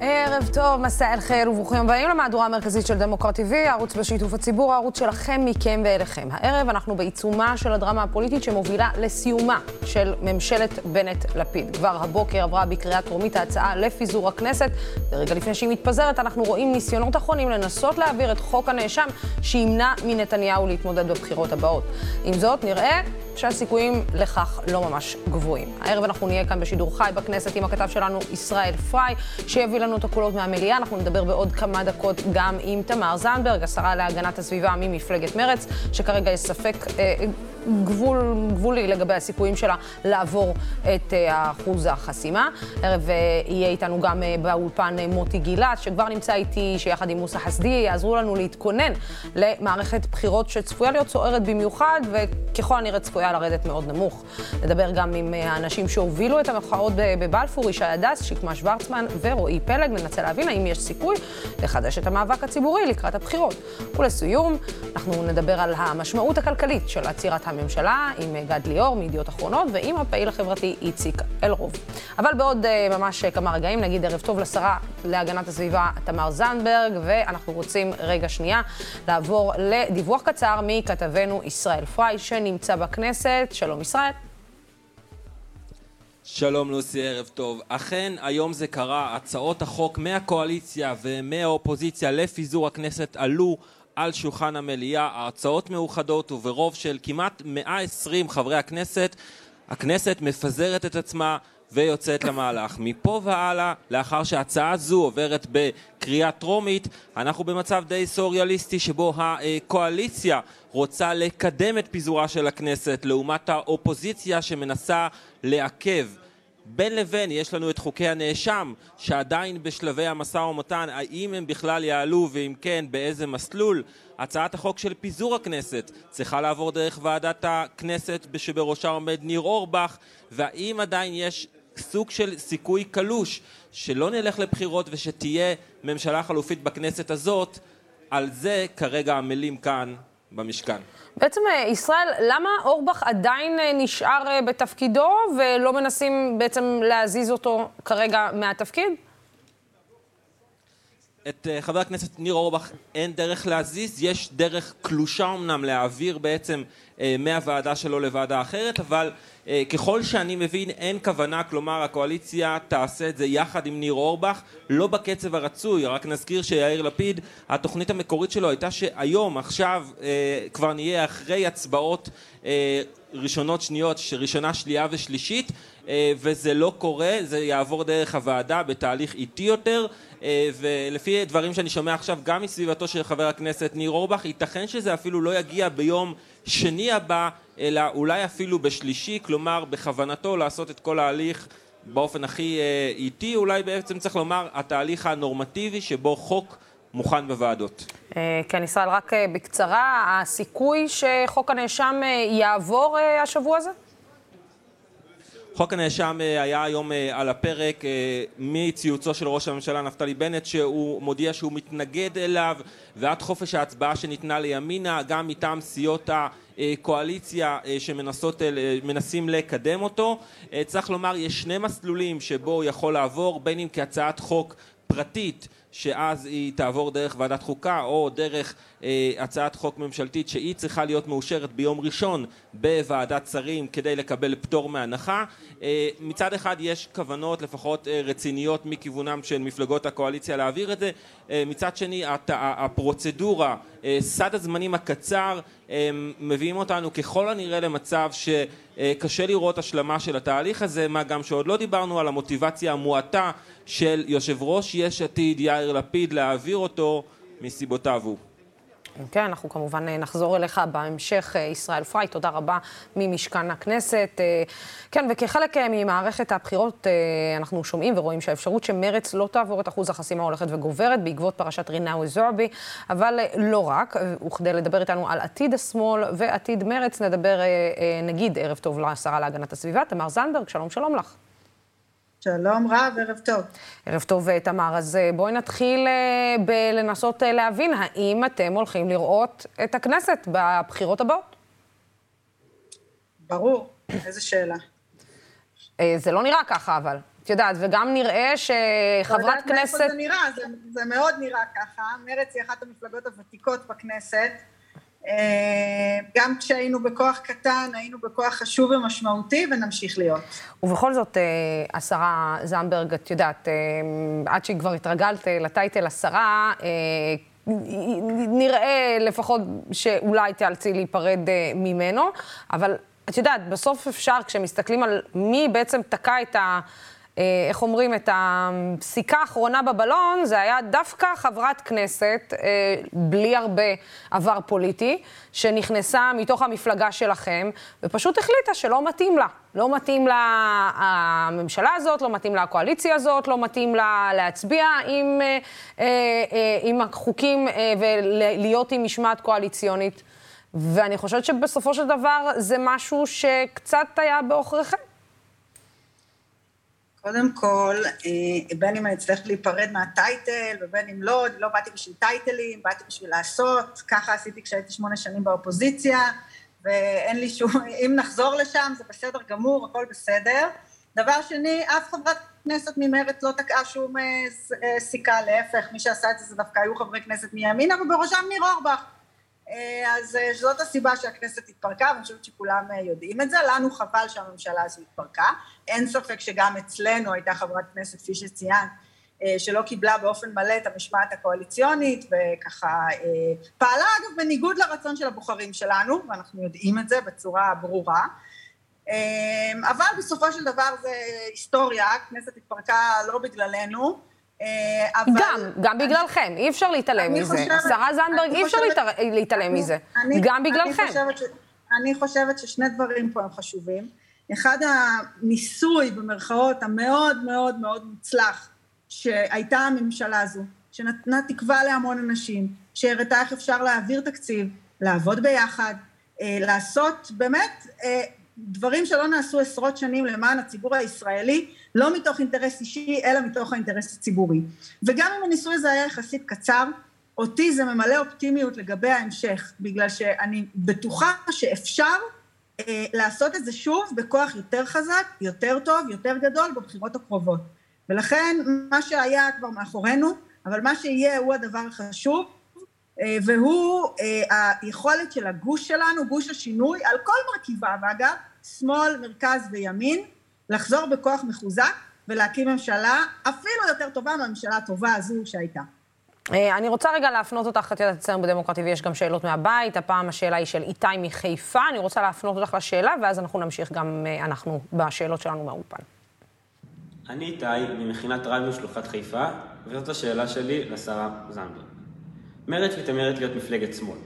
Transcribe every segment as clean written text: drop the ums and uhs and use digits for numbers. ערב טוב, מסע אל חיר וברוכים הבאים למהדורה המרכזית של דמוקרט TV, הערוץ בשיתוף הציבור, הערוץ שלכם, מכם ואליכם. הערב אנחנו בעיצומה של הדרמה הפוליטית שמובילה לסיומה של ממשלת בנט-לפיד. כבר הבוקר עברה בקריאה טרומית ההצעה לפיזור הכנסת. ורגע לפני שהיא מתפזרת, אנחנו רואים ניסיונות אחרונים לנסות להעביר את חוק הנאשם שימנע מנתניהו להתמודד בבחירות הבאות. עם זאת, נראה שהסיכויים לכך לא ממש גבוהים. הערב אנחנו נהיה כאן בשידור חי בכנסת עם הכתב שלנו ישראל פריי, שיביא לנו את הקולות מהמליאה. אנחנו נדבר בעוד כמה דקות גם עם תמר זנדברג, השרה להגנת הסביבה ממפלגת מרץ, שכרגע יש ספק גבולי לגבי הסיכויים שלה לעבור את אחוז החסימה. הערב יהיה איתנו גם באולפן מוטי גילת, שכבר נמצא איתי, שיחד עם מוסא חסדי יעזרו לנו להתכונן למערכת בחירות שצפויה להיות סוערת במיוחד, וככל הנראה צפויה לרדת מאוד נמוך. נדבר גם עם האנשים שהובילו את המחאות בבלפור, אישי הדס, שקמה שוורצמן ורועי פלג, ננסה להבין האם יש סיכוי לחדש את המאבק הציבורי לקראת הבחירות. ולסיום, אנחנו נדבר על המשמעות הכלכלית של עצירת הממשלה עם גד ליאור מידיעות אחרונות ועם הפעיל החברתי איציק אלרוב. אבל בעוד ממש כמה רגעים נגיד ערב טוב לשרה להגנת הסביבה תמר זנדברג, ואנחנו רוצים רגע שנייה לעבור לדיווח קצר מכתבנו ישראל פריי שנמצא בכנסת. שלום ישראל. שלום לוסי, ערב טוב. אכן היום זה קרה, הצעות החוק מהקואליציה ומהאופוזיציה לפיזור הכנסת עלו על שולחן המליאה, ההצעות מאוחדות וברוב של כמעט 120 חברי הכנסת, הכנסת מפזרת את עצמה ויוצאת למהלך. מפה והלאה, לאחר שההצעה זו עוברת בקריאה טרומית, אנחנו במצב די סוריאליסטי שבו הקואליציה רוצה לקדם את פיזורה של הכנסת, לעומת האופוזיציה שמנסה לעכב. בין לבין יש לנו את חוקי הנאשם שעדיין בשלבי המשא ומתן, האם הם בכלל יעלו ואם כן באיזה מסלול. הצעת החוק של פיזור הכנסת צריכה לעבור דרך ועדת הכנסת שבראשה עומד ניר אורבך, והאם עדיין יש סוג של סיכוי קלוש שלא נלך לבחירות ושתהיה ממשלה חלופית בכנסת הזאת, על זה כרגע עמלים כאן במשכן. בעצם ישראל, למה אורבך עדיין נשאר בתפקידו ולא מנסים בעצם להזיז אותו כרגע מהתפקיד? את חבר הכנסת ניר אורבך אין דרך להזיז, יש דרך קלושה אמנם להעביר בעצם מהוועדה שלו לוועדה אחרת, אבל ככל שאני מבין אין כוונה, כלומר הקואליציה תעשה את זה יחד עם ניר אורבך, לא בקצב הרצוי. רק נזכיר שיאיר לפיד, התוכנית המקורית שלו הייתה שהיום, עכשיו, כבר נהיה אחרי הצבעות ראשונות, שניות, ראשונה, שנייה ושלישית, וזה לא קורה, זה יעבור דרך הוועדה בתהליך איטי יותר, ולפי דברים שאני שומע עכשיו גם מסביבתו של חבר הכנסת ניר אורבך, ייתכן שזה אפילו לא יגיע ביום שני הבא, אלא אולי אפילו בשלישי, כלומר בכוונתו לעשות את כל ההליך באופן הכי איטי, אולי בעצם צריך לומר התהליך הנורמטיבי שבו חוק מוכן בוועדות. כן, ישראל, רק בקצרה, הסיכוי שחוק הנאשם יעבור השבוע הזה? חוק הנאשם היה היום על הפרק מציוצו של ראש הממשלה נפתלי בנט, שהוא מודיע שהוא מתנגד אליו, ועד חופש ההצבעה שניתנה לימינה, גם מטעם סיעות הקואליציה שמנסים לקדם אותו. צריך לומר, יש שני מסלולים שבו יכול לעבור, בין אם כהצעת חוק פרטית, שאז היא תעבור דרך ועדת חוקה, או דרך הצעת חוק ממשלתית שהיא צריכה להיות מאושרת ביום ראשון בוועדת שרים כדי לקבל פטור מהנחה. מצד אחד יש כוונות לפחות רציניות מכיוונם של מפלגות הקואליציה להעביר את זה, מצד שני הפרוצדורה, סד הזמנים הקצר, מביאים אותנו ככל הנראה למצב שקשה לראות השלמה של התהליך הזה, מה גם שעוד לא דיברנו על המוטיבציה המועטה של יושב ראש יש עתיד יאיר לפיד להעביר אותו מסיבותיו הוא. כן, אנחנו כמובן נחזור אליך בהמשך, ישראל פריי, תודה רבה ממשכן הכנסת. כן, וכחלק ממערכת הבחירות אנחנו שומעים ורואים שהאפשרות שמרץ לא תעבור את אחוז החסימה הולכת וגוברת בעקבות פרשת רינאוי זועבי, אבל לא רק. וכדי לדבר איתנו על עתיד השמאל ועתיד מרץ, נגיד ערב טוב לשרה להגנת הסביבה, תמר זנדברג, שלום, שלום לך. שלום רב, ערב טוב. ערב טוב, תמר. אז בואי נתחיל בלנסות להבין האם אתם הולכים לראות את הכנסת בבחירות הבאות. ברור, איזה שאלה. זה לא נראה ככה אבל. את יודעת, וגם נראה שחברת כנסת... זה נראה, זה מאוד נראה ככה. מרץ היא אחת המפלגות הוותיקות בכנסת. גם כשהיינו בכוח קטן, היינו בכוח חשוב ומשמעותי, ונמשיך להיות. ובכל זאת, השרה זנדברג, את יודעת, עד שהיא כבר התרגלת לטייטל השרה, נראה לפחות שאולי תיאלצי להיפרד ממנו, אבל את יודעת, בסוף אפשר, כשמסתכלים על מי בעצם תקע את ה... איך אומרים, את הפסיקה האחרונה בבלון, זה היה דווקא חברת כנסת, בלי הרבה עבר פוליטי, שנכנסה מתוך המפלגה שלכם, ופשוט החליטה שלא מתאים לה. לא מתאים לה הממשלה הזאת, לא מתאים לה הקואליציה הזאת, לא מתאים לה להצביע עם החוקים ולהיות עם משמעת קואליציונית. ואני חושבת שבסופו של דבר זה משהו שקצת היה באוכריכם. קודם כל, בין אם אני אצליח להיפרד מהטייטל, ובין אם לא באתי בשביל טייטלים, באתי בשביל לעשות, ככה עשיתי כשהייתי 8 שנים באופוזיציה, ואין לי שום, אם נחזור לשם, זה בסדר גמור, הכל בסדר. דבר שני, אף חברת כנסת ממרץ לא תקעה שום סיכה, להפך, מי שעשה את זה דווקא היו חברי כנסת מימינה, ובראשם ניר אורבך. אז זאת הסיבה שהכנסת התפרקה, ואני חושבת שכולם יודעים את זה. לנו חבל שהממשלה הזו התפרקה. אין ספק שגם אצלנו הייתה חברת כנסת, כפי שציין, שלא קיבלה באופן מלא את המשמעת הקואליציונית, וככה פעלה, אגב, בניגוד לרצון של הבוחרים שלנו, ואנחנו יודעים את זה בצורה ברורה. אבל בסופו של דבר זה היסטוריה, הכנסת התפרקה לא בגללנו, גם בגללכם, אי אפשר להתעלם מזה. שרה זנדברג, אי אפשר להתעלם מזה. גם בגללכם. אני חושבת ששני דברים פה הם חשובים. אחד, הניסוי במרכאות המאוד מאוד מאוד מוצלח שהייתה הממשלה הזו, שנתנה תקווה להמון אנשים, שהראתה איך אפשר להעביר תקציב, לעבוד ביחד, לעשות באמת דברים שלא נעשו 10 שנים למען הציבור הישראלי, לא מתוך אינטרס אישי, אלא מתוך האינטרס הציבורי. וגם אם הניסוי הזה היה יחסית קצר, אותי זה ממלא אופטימיות לגבי ההמשך, בגלל שאני בטוחה שאפשר לעשות את זה שוב בכוח יותר חזק, יותר טוב, יותר גדול בבחירות הקרובות. ולכן מה שהיה כבר מאחורינו, אבל מה שיהיה הוא הדבר החשוב, והוא היכולת של הגוש שלנו, גוש השינוי, על כל מרכיבה, ואגב, שמאל, מרכז וימין, לחזור בכוח מחוזק ולהקים ממשלה אפילו יותר טובה מהממשלה הטובה הזו שהייתה. אני רוצה רגע להפנות אותך, את יודעת, אצלנו בדמוקרטי ויש גם שאלות מהבית, הפעם השאלה היא של איתי מחיפה, אני רוצה להפנות אותך לשאלה, ואז אנחנו נמשיך גם אנחנו בשאלות שלנו מהאולפן. אני איתי ממכינת רדיו שלוחת חיפה, וזאת השאלה שלי לשרה זנדברג. מרצ מתאמרת להיות מפלגת שמאל,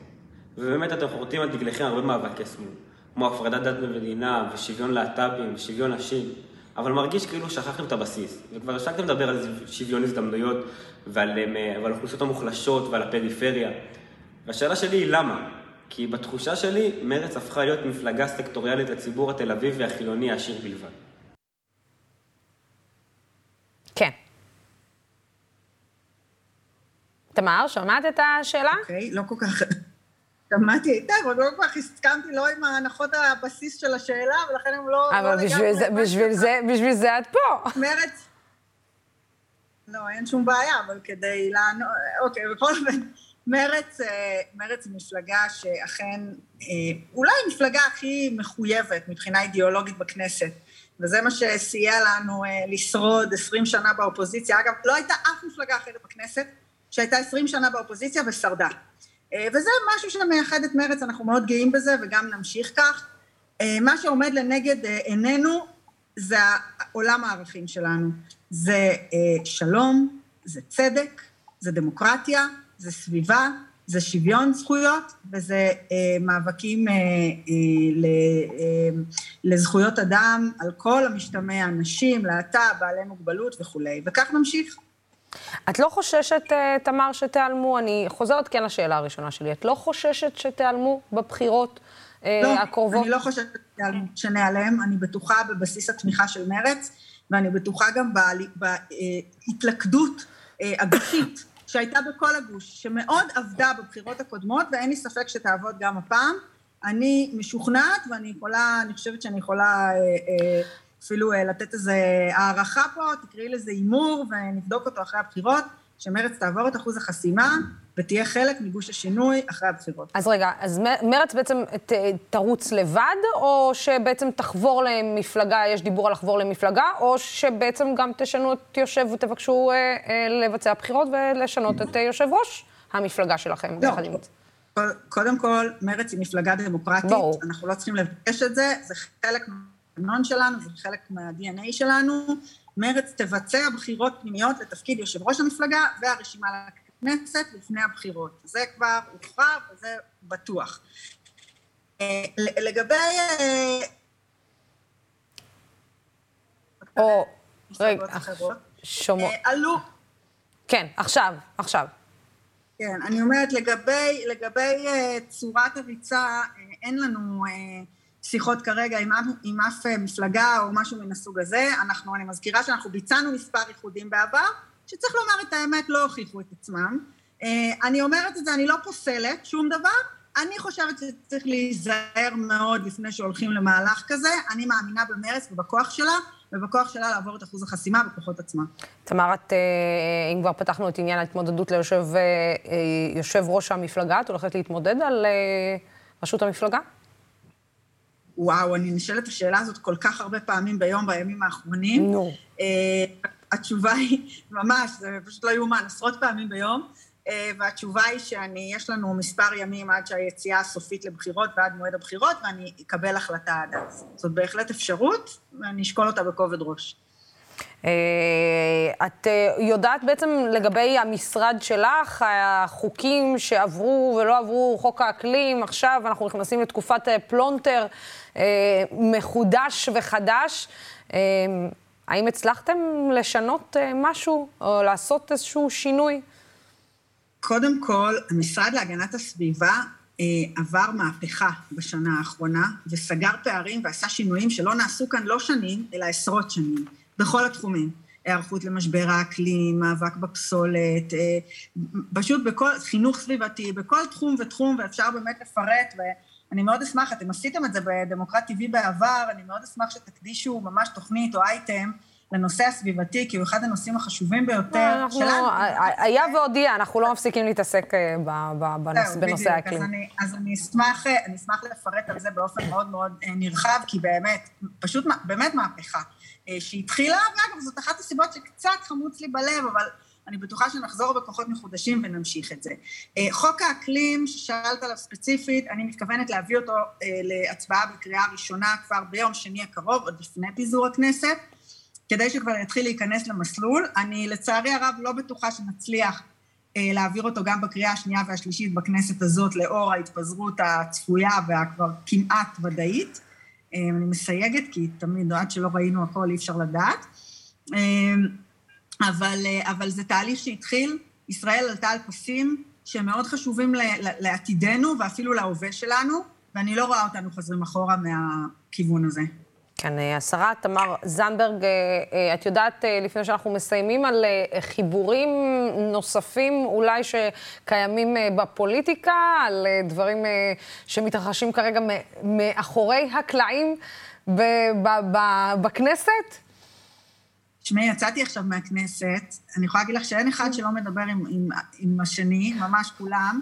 ובאמת אתם חורטים על דגליכם הרבה מאבקי שמאל. כמו הפרדת דת במדינה, ושוויון להט"בים, ושוויון נשים, אבל מרגיש כאילו שכחתם את הבסיס, וכבר השקתם לדבר על שוויון הזדמנויות, ועל אוכלוסיות המוחלשות, ועל הפריפריה. והשאלה שלי היא למה? כי בתחושה שלי, מרץ הפכה להיות מפלגה סקטוריאלית לציבור התל אביב והחילוני העשיר בלבד. כן. תמר, שמעת את השאלה? אוקיי, לא כל כך... שמעתי היטב, אבל לא כבר הסכמתי לא עם ההנחות הבסיס של השאלה, ולכן הם לא... אבל בשביל זה את פה. מרץ... לא, אין שום בעיה, אבל כדי לענות... אוקיי, בכל זאת, מרץ מפלגה שאכן... אולי מפלגה הכי מחויבת מבחינה אידיאולוגית בכנסת, וזה מה שסייע לנו לשרוד 20 שנה באופוזיציה. אגב, לא הייתה אף מפלגה אחרת בכנסת, שהייתה 20 שנה באופוזיציה ושרדה. וזה משהו שמייחד את מרץ, אנחנו מאוד גאים בזה וגם נמשיך כך. מה שעומד לנגד עינינו זה העולם הערכים שלנו. זה שלום, זה צדק, זה דמוקרטיה, זה סביבה, זה שוויון זכויות, וזה מאבקים לזכויות אדם על כל המשתמע, נשים, להט"ב, בעלי מוגבלות וכו'. וכך נמשיך. את לא חוששת, תמר, שתיעלמו? אני חוזרת כן לשאלה הראשונה שלי. את לא חוששת שתיעלמו בבחירות הקרובות? לא, אני לא חוששת שנעלם. אני בטוחה בבסיס התמיכה של מרץ, ואני בטוחה גם בהתלכדות הגושית שהייתה בכל הגוש, שמאוד עבדה בבחירות הקודמות, ואין לי ספק שתעבוד גם הפעם. אני משוכנעת, ואני חושבת שאני יכולה... אפילו לתת איזו הערכה פה, תקראי לזה אימור, ונבדוק אותו אחרי הבחירות, שמרץ תעבור את אחוז החסימה, ותהיה חלק מגוש השינוי אחרי הבחירות. אז רגע, אז מרץ בעצם תרוץ לבד, או שבעצם תחבור למפלגה, יש דיבור על לחבור למפלגה, או שבעצם גם תשנו את יושב ותבקשו לבצע בחירות ולשנות את יושב ראש המפלגה שלכם? לא. קודם כל, מרץ היא מפלגה דמוקרטית, אנחנו לא צריכים לבקש את זה, זה חלק מהמנון שלנו, זה חלק מה-DNA שלנו. מרץ תבצע בחירות פנימיות לתפקיד יושב ראש המפלגה והרשימה לכנסת לפני הבחירות. זה כבר הוכרע וזה בטוח. לגבי... רגע, שומע. עלו. כן, עכשיו. כן, אני אומרת, לגבי צורת הביצה, אין לנו שיחות כרגע עם אף מפלגה או משהו מן הסוג הזה. אני מזכירה שאנחנו ביצענו מספר ייחודים בעבר, שצריך לומר את האמת, לא הוכיחו את עצמם. אני אומרת את זה, אני לא פוסלת שום דבר. אני חושבת שצריך להיזהר מאוד לפני שהולכים למהלך כזה. אני מאמינה במרץ ובכוח שלה, ובכוח שלה לעבור את אחוז החסימה בכוחות עצמה. תמר, אם כבר פתחנו את עניין ההתמודדות ליושב ראש המפלגה, את הולכת להתמודד על רשות המפלגה? וואו, אני נשאלת השאלה הזאת כל כך הרבה פעמים ביום, בימים האחרונים. נו. התשובה היא, ממש, זה פשוט לא יאומן, עשרות פעמים ביום, והתשובה היא שיש לנו מספר ימים עד שהיציאה הסופית לבחירות ועד מועד הבחירות, ואני אקבל החלטה עד אז. זאת בהחלט אפשרות, ואני אשקול אותה בכובד ראש. את יודעת בעצם לגבי המשרד שלך, החוקים שעברו ולא עברו, חוק האקלים, עכשיו אנחנו נכנסים לתקופת פלונטר מחודש וחדש. האם הצלחתם לשנות משהו או לעשות איזשהו שינוי? קודם כל, המשרד להגנת הסביבה עבר מהפכה בשנה האחרונה, וסגר פערים ועשה שינויים שלא נעשו כאן לא שנים, אלא עשרות שנים, בכל התחומים. היערכות למשבר האקלים, מאבק בפסולת, פשוט בכל, חינוך סביבתי, בכל תחום ותחום, ואפשר באמת לפרט, ואני מאוד אשמח, אתם עשיתם את זה בדמוקרט TV בעבר, אני מאוד אשמח שתקדישו ממש תוכנית או אייטם, לנושא הסביבתי, כי הוא אחד הנושאים החשובים ביותר שלנו. היה והודיע, אנחנו לא מפסיקים להתעסק בנושא האקלים. אז אני אשמח לפרט על זה באופן מאוד מאוד נרחב, כי באמת, פשוט באמת מהפכה שהתחילה, ואגב, זאת אחת הסיבות שקצת חמוץ לי בלב, אבל אני בטוחה שנחזור בכוחות מחודשים ונמשיך את זה. חוק האקלים, ששאלת עליו ספציפית, אני מתכוונת להביא אותו להצבעה בקריאה ראשונה כבר ביום שני הקרוב, עוד לפני פיזור הכנסת, כדי שכבר יתחיל להיכנס למסלול. אני לצערי הרב לא בטוחה שנצליח להעביר אותו גם בקריאה השנייה והשלישית בכנסת הזאת, לאור ההתפזרות הצפויה והכבר כמעט ודאית. אני מסייגת, כי תמיד עד שלא ראינו הכל אי אפשר לדעת. אבל זה תהליך שהתחיל, ישראל עלתה על פסים שמאוד חשובים לעתידנו ואפילו להווה שלנו, ואני לא רואה אותנו חוזרים אחורה מהכיוון הזה. כאן, השרה תמר זנדברג, את יודעת, לפני שאנחנו מסיימים, על חיבורים נוספים אולי שקיימים בפוליטיקה, על דברים שמתרחשים כרגע מאחורי הקלעים בכנסת? שמי, יצאתי עכשיו מהכנסת, אני יכולה להגיד לך שאין אחד שלא מדבר עם השני, ממש כולם.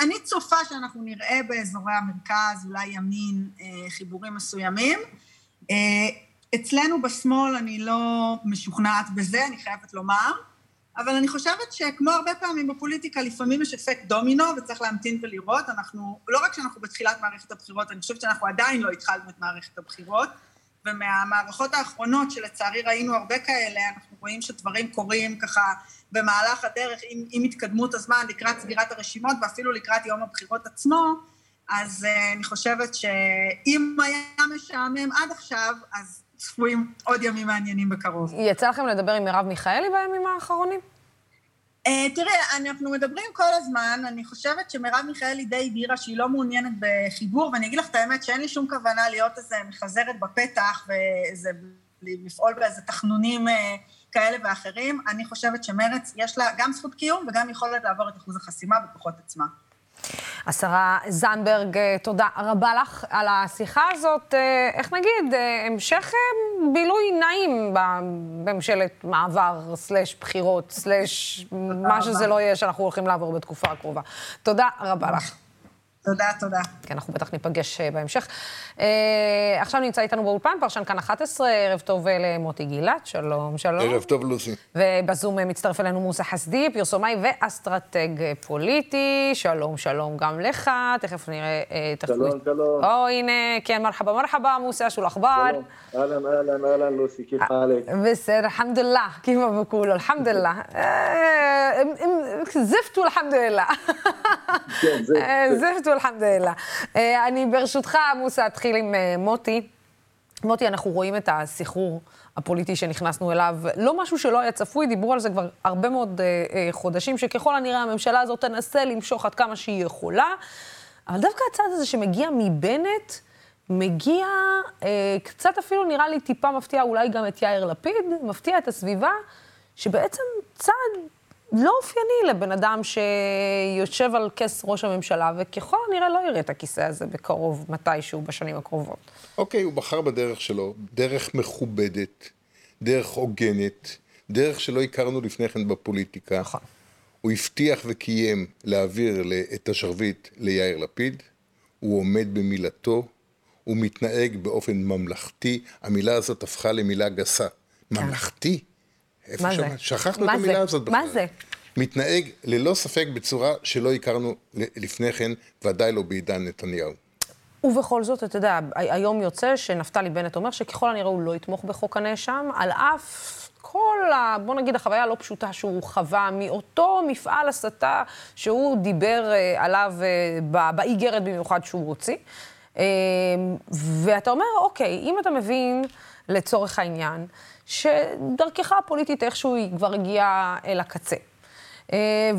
אני צופה שאנחנו נראה באזורי המרכז, אולי ימין, חיבורים מסוימים. אצלנו בשמאל אני לא משוכנעת בזה, אני חייבת לומר, אבל אני חושבת שכמו הרבה פעמים בפוליטיקה, לפעמים יש אפקט דומינו וצריך להמתין ולראות. אנחנו, לא רק שאנחנו בתחילת מערכת הבחירות, אני חושבת שאנחנו עדיין לא התחלנו את מערכת הבחירות, ומהמערכות האחרונות שלצערי ראינו הרבה כאלה, אנחנו רואים שדברים קורים ככה במהלך הדרך, עם התקדמות הזמן לקראת סגירת הרשימות, ואפילו לקראת יום הבחירות עצמו. אז אני חושבת שאם היה משעמם עד עכשיו, אז צפויים עוד ימים מעניינים בקרוב. יצא לכם לדבר עם מירב מיכאלי בימים האחרונים? תראה, אנחנו מדברים כל הזמן, אני חושבת שמירב מיכאלי די דירה שהיא לא מעוניינת בחיבור, ואני אגיד לך את האמת שאין לי שום כוונה להיות איזה מחזרת בפתח, ולפעול באיזה תחנונים כאלה ואחרים. אני חושבת שמרץ יש לה גם זכות קיום, וגם יכולת לעבור את אחוז החסימה בכוחות עצמה. השרה זנדברג, תודה רבה לך על השיחה הזאת. איך נגיד, המשך בילוי נעים בממשלת מעבר, סלש בחירות, סלש מה שזה לא יהיה שאנחנו הולכים לעבור בתקופה הקרובה. תודה רבה לך. תודה, תודה. כן, אנחנו בטח ניפגש בהמשך. עכשיו נמצא איתנו באולפן, פרשן כאן 11, ערב טוב למוטי גילת, שלום, שלום. ערב טוב, לוסי. ובזום מצטרף אלינו מוסא חסדי, פרסומאי ואסטרטג פוליטי, שלום, שלום גם לך, תכף נראה... שלום, שלום. או, הנה, כן, מרחבה, מרחבה, מוסא, שול אחבר. שלום, אהלן, אהלן, אהלן, לוסי, כיף חלק. בסדר, אלחמדוללה, כיפה בכולו, אלחמדוללה. זפתו, אלחמדוללה. כן, זפתו. אלחמדוללה. אני ברשותך, מוסא, אתחיל עם מוטי. מוטי, אנחנו רואים את הסחרור הפוליטי שנכנסנו אליו. לא משהו שלא היה צפוי, דיברו על זה כבר הרבה מאוד חודשים, שככל הנראה הממשלה הזאת תנסה למשוך עד כמה שהיא יכולה. אבל דווקא הצד הזה שמגיע מבנט, מגיע קצת אפילו נראה לי טיפה מפתיע, אולי גם את יאיר לפיד, מפתיע את הסביבה, שבעצם צד... לא אופייני לבן אדם שיושב על כס ראש הממשלה, וככל הנראה לא יראה את הכיסא הזה בקרוב מתישהו בשנים הקרובות. אוקיי, הוא בחר בדרך שלו, דרך מכובדת, דרך הוגנת, דרך שלא הכרנו לפני כן בפוליטיקה. נכון. הוא הבטיח וקיים להעביר את השרביט ליאיר לפיד, הוא עומד במילתו, הוא מתנהג באופן ממלכתי, המילה הזאת הפכה למילה גסה. ממלכתי? מה זה? שכחנו את המילה הזאת בכלל. מה זה? מתנהג ללא ספק בצורה שלא הכרנו לפני כן, ודאי לא בעידן נתניהו. ובכל זאת, אתה יודע, היום יוצא שנפתלי בנט אומר שככל הנראה הוא לא יתמוך בחוק הנאשם, על אף כל, בוא נגיד, החוויה הלא פשוטה שהוא חווה מאותו מפעל הסתה שהוא דיבר עליו באיגרת במיוחד שהוא הוציא. ואתה אומר, אוקיי, אם אתה מבין לצורך העניין, שדרכך הפוליטית איכשהו היא כבר הגיעה אל הקצה.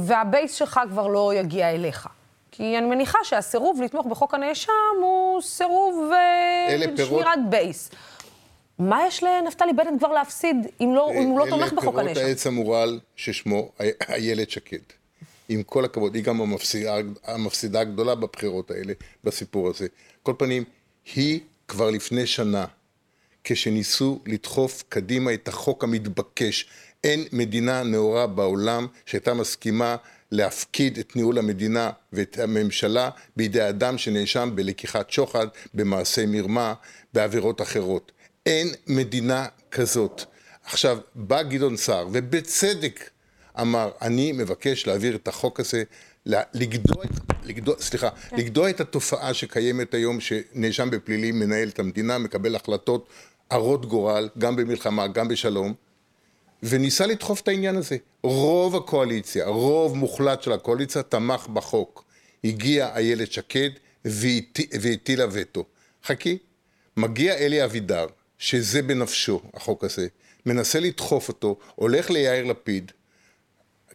והבייס שלך כבר לא יגיע אליך. כי אני מניחה שהסירוב לתמוך בחוק הנאשם הוא סירוב שמירת בייס. מה יש לנפתלי בנט כבר להפסיד אם הוא לא תומך בחוק הנאשם? אלה פירות העץ המורל ששמו איילת שקד. עם כל הכבוד, היא גם המפסידה הגדולה בבחירות האלה, בסיפור הזה. כל פנים, היא כבר לפני שנה, כשניסו לדחוף קדימה את החוק המתבקש. אין מדינה נאורה בעולם שהייתה מסכימה להפקיד את ניהול המדינה ואת הממשלה בידי אדם שנאשם בלקיחת שוחד, במעשי מרמה, בעבירות אחרות. אין מדינה כזאת. עכשיו, בא גדעון סער, ובצדק אמר, אני מבקש להעביר את החוק הזה, לגדוע את התופעה שקיימת היום, שנאשם בפלילים מנהל את המדינה, מקבל החלטות ערות גורל, גם במלחמה, גם בשלום, וניסה לדחוף את העניין הזה. רוב הקואליציה, רוב מוחלט של הקואליציה, תמך בחוק. הגיעה איילת שקד והטילה וטו. חכי, מגיע אלי אבידר, שזה בנפשו, החוק הזה, מנסה לדחוף אותו, הולך ליאיר לפיד,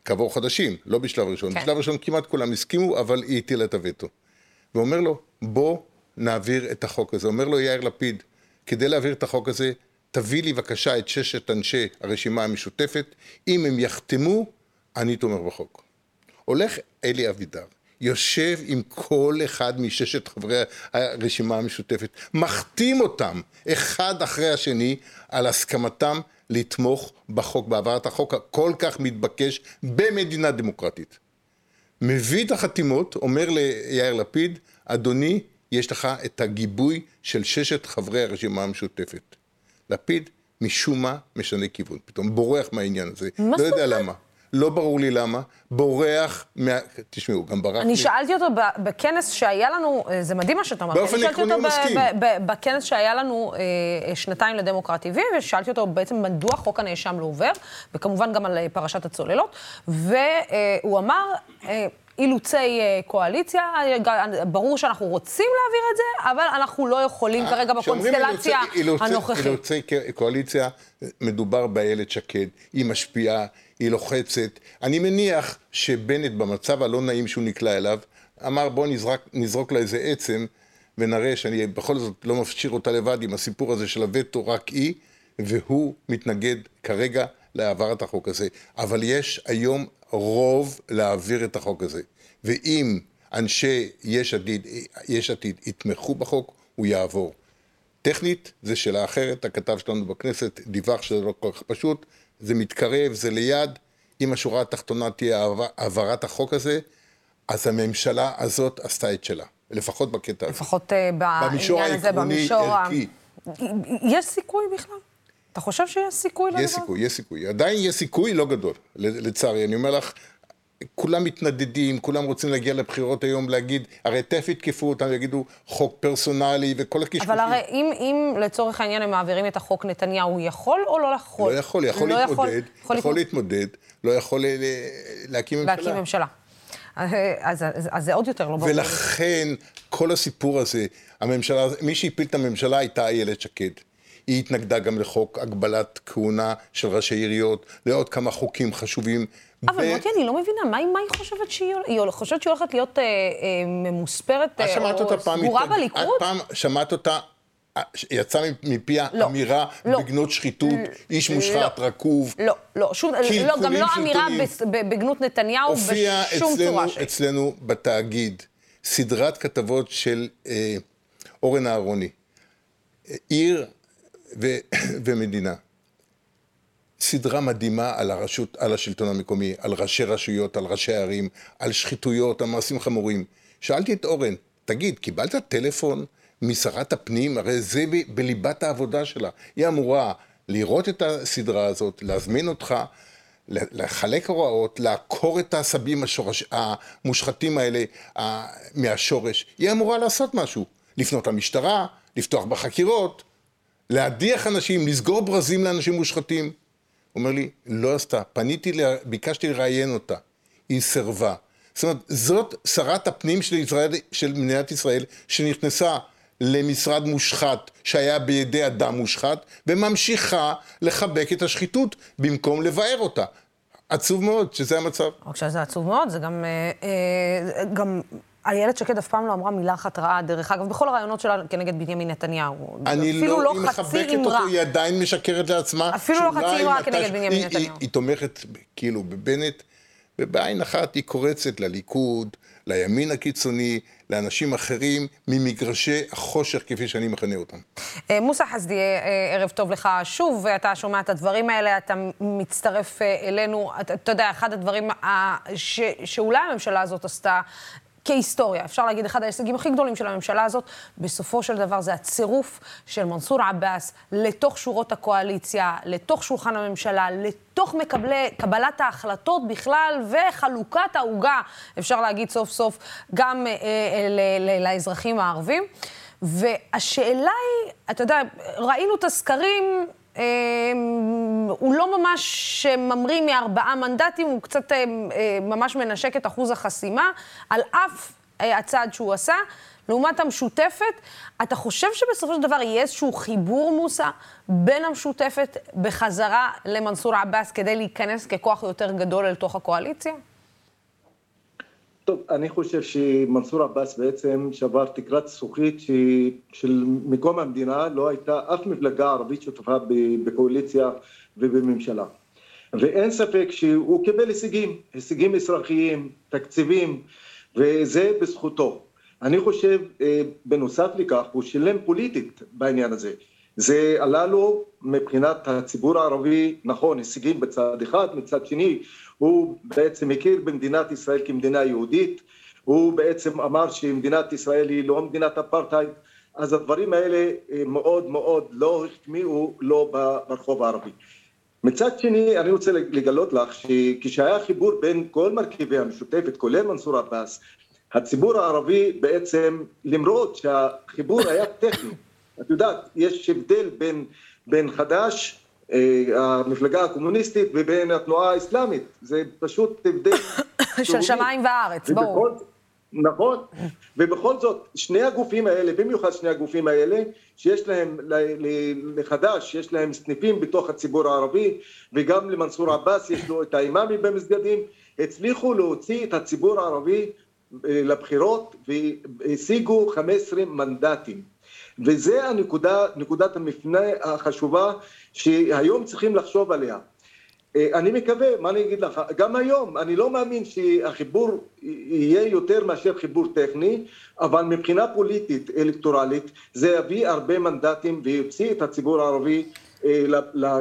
כעבור חדשים, לא בשלב ראשון. בשלב ראשון כמעט כולם הסכימו, אבל היא הטילה את הווטו. ואומר לו, בוא נעביר את החוק הזה. אומר לו יאיר לפיד, כדי להעביר את החוק הזה, תביא לי בבקשה את 6 אנשי הרשימה המשותפת, אם הם יחתמו, אני תומך בחוק. הולך אלי אבידר, יושב עם כל אחד מ6 חברי הרשימה המשותפת, מחתים אותם, אחד אחרי השני, על הסכמתם, לתמוך בחוק, בעברת החוק הכל כך מתבקש במדינה דמוקרטית. מביא את החתימות, אומר ליאיר לפיד, אדוני, יש לך את הגיבוי של 6 חברי הרשימה המשותפת. לפיד, משום מה, משנה כיוון. פתאום בורח מהעניין הזה. לא יודע למה. לא ברור לי למה. בורח מה... תשמעו, גם ברח... אני שאלתי אותו בכנס שהיה לנו... זה מדהים מה שאתה אומר. באופן עקרוני הוא מסכים. בכנס שהיה לנו 2 לדמוקרטי, ושאלתי אותו בעצם מדוע חוק הנאשם לא עובר, וכמובן גם על פרשת הצוללות, והוא אמר, אילוצי קואליציה, ברור שאנחנו רוצים להעביר את זה, אבל אנחנו לא יכולים כרגע בקונסטלציה הנוכחית. אילוצי קואליציה, מדובר באיילת שקד, היא משפיעה, היא לוחצת. אני מניח שבנט במצב הלא נעים שהוא נקלע אליו, אמר בוא נזרוק לה איזה עצם, ונראה שאני בכל זאת לא מפשיר אותה לבד עם הסיפור הזה של הווטו רק היא, והוא מתנגד כרגע להעברת החוק הזה. אבל יש היום רוב להעביר את החוק הזה. ואם אנשי יש עתיד יתמכו בחוק, הוא יעבור. טכנית, זה שאלה אחרת, הכתב שלנו בכנסת דיווח שזה לא כל כך פשוט, זה מתקרב, זה ליד, אם השורה התחתונה תהיה העברת החוק הזה, אז הממשלה הזאת עשתה את שלה, לפחות בקטע הזה. לפחות בעניין הזה, במישור הערכי. יש סיכוי בכלל? אתה חושב שיש סיכוי לדבר? יש סיכוי, יש סיכוי. עדיין יש סיכוי לא גדול, לצערי. אני אומר לך, כולם מתנדדים, כולם רוצים להגיע לבחירות היום, להגיד, הרי תף יתקפו אותם, יגידו חוק פרסונלי וכל הכישפושים. אבל הרי אם לצורך העניין הם מעבירים את החוק נתניהו, יכול או לא יכול? לא יכול, יכול להתמודד, יכול להתמודד, לא יכול להקים ממשלה. אז זה עוד יותר לא ברור. ולכן כל הסיפור הזה, הממשלה, מי שהפיל את הממשלה הייתה איילת שקד. היא התנגדה גם לחוק הגבלת כהונה של ראשי עיריות, לעוד כמה חוקים חשובים. אבל מוטי, אני לא מבינה, מה היא חושבת שהיא הולכת להיות ממוספרת או סגורה בליכוד? פעם שמעת אותה, יצאה מפיה אמירה בגנות שחיתות, איש מושחת, רקוב. לא, לא, גם לא אמירה בגנות נתניהו בשום צורה. הופיע אצלנו בתאגיד סדרת כתבות של אורן אהרוני, עיר ומדינה. סדרה מדהימה על הרשות, על השלטון המקומי, על ראשי רשויות, על ראשי הערים, על שחיתויות, על מעשים חמורים. שאלתי את אורן, תגיד, קיבלת טלפון משרת הפנים? הרי זה בליבת העבודה שלה. היא אמורה לראות את הסדרה הזאת, להזמין אותך, לחלק הוראות, לעקור את העשבים המושחתים האלה מהשורש. היא אמורה לעשות משהו, לפנות למשטרה, לפתוח בחקירות, להדיח אנשים, לסגור ברזים לאנשים מושחתים. אומר לי, לא עשתה, ביקשתי לראיין אותה, היא סרבה. זאת אומרת, זאת שרת הפנים של מדינת ישראל, שנכנסה למשרד מושחת, שהיה בידי אדם מושחת, וממשיכה לחבק את השחיתות, במקום לבאר אותה. עצוב מאוד, שזה המצב. רק שזה עצוב מאוד, זה גם איילת שקד אף פעם לא אמרה מילה אחת רעה, דרך אגב, בכל הרעיונות שלה כנגד בנימין נתניהו. אפילו לא חצי אמרה. היא עדיין משקרת לעצמה. אפילו לא חצי אמרה כנגד בנימין נתניהו. היא תומכת כאילו בבנט, ובעין אחת היא קורצת לליכוד, לימין הקיצוני, לאנשים אחרים, ממגרשי החושך כפי שאני מכנה אותם. מוסא חסדי, ערב טוב לך שוב, ואתה שומע את הדברים האלה, אתה מצטרף אלינו. אתה יודע, אחד הדברים שאולי הממשלה הזאת עשתה, כהיסטוריה, אפשר להגיד, אחד ההישגים הכי גדולים של הממשלה הזאת, בסופו של דבר זה הצירוף של מנסור עבאס לתוך שורות הקואליציה, לתוך שולחן הממשלה, לתוך קבלת ההחלטות בכלל, וחלוקת העוגה, אפשר להגיד סוף סוף, גם לאזרחים הערבים. והשאלה היא, אתה יודע, ראינו את הסקרים, הוא לא ממש ממריא מ4 מנדטים, הוא קצת ממש מנשק את אחוז החסימה, על אף הצעד שהוא עשה, לעומת המשותפת. אתה חושב שבסופו של דבר יהיה איזשהו חיבור מוסא בין המשותפת בחזרה למנסור עבאס, כדי להיכנס ככוח יותר גדול אל תוך הקואליציה? טוב, אני חושב שמנסור עבאס בעצם שבר תקרת זכוכית של מקום המדינה, לא הייתה אף מפלגה ערבית שותפה בקואליציה ובממשלה. ואין ספק שהוא קיבל הישגים אזרחיים, תקציבים, וזה בזכותו. אני חושב, בנוסף לכך, הוא שילם פוליטית בעניין הזה. זה עלה לו מבחינת הציבור הערבי, נכון, הישגים בצד אחד, מצד שני, הוא בעצם הכיר במדינת ישראל כמדינה יהודית, הוא בעצם אמר שמדינת ישראל היא לא מדינת אפרטהייד, אז הדברים האלה מאוד מאוד לא החמיאו לו ברחוב הערבי. מצד שני, אני רוצה לגלות לך שכשהיה חיבור בין כל מרכיבי המשותפת, כולל מנסור עבאס, הציבור הערבי בעצם, למרות שהחיבור היה טכני, את יודעת, יש הבדל בין חד"ש, המפלגה הקומוניסטית, ובין התנועה האסלאמית. זה פשוט הבדל של שמיים וארץ, ברור. נכון, ובכל זאת, שני הגופים האלה, במיוחד שני הגופים האלה, שיש להם לחד"ש, יש להם סניפים בתוך הציבור הערבי, וגם למנסור עבאס יש לו את האימאמי במסגדים, הצליחו להוציא את הציבור הערבי לבחירות, והשיגו 15 מנדטים. וזה נקודת המפנה החשובה שהיום צריכים לחשוב עליה. אני מקווה, מה אני אגיד לך, גם היום, אני לא מאמין שהחיבור יהיה יותר מאשר חיבור טכני, אבל מבחינה פוליטית, אלקטורלית, זה יביא הרבה מנדטים ויוציא את הציבור הערבי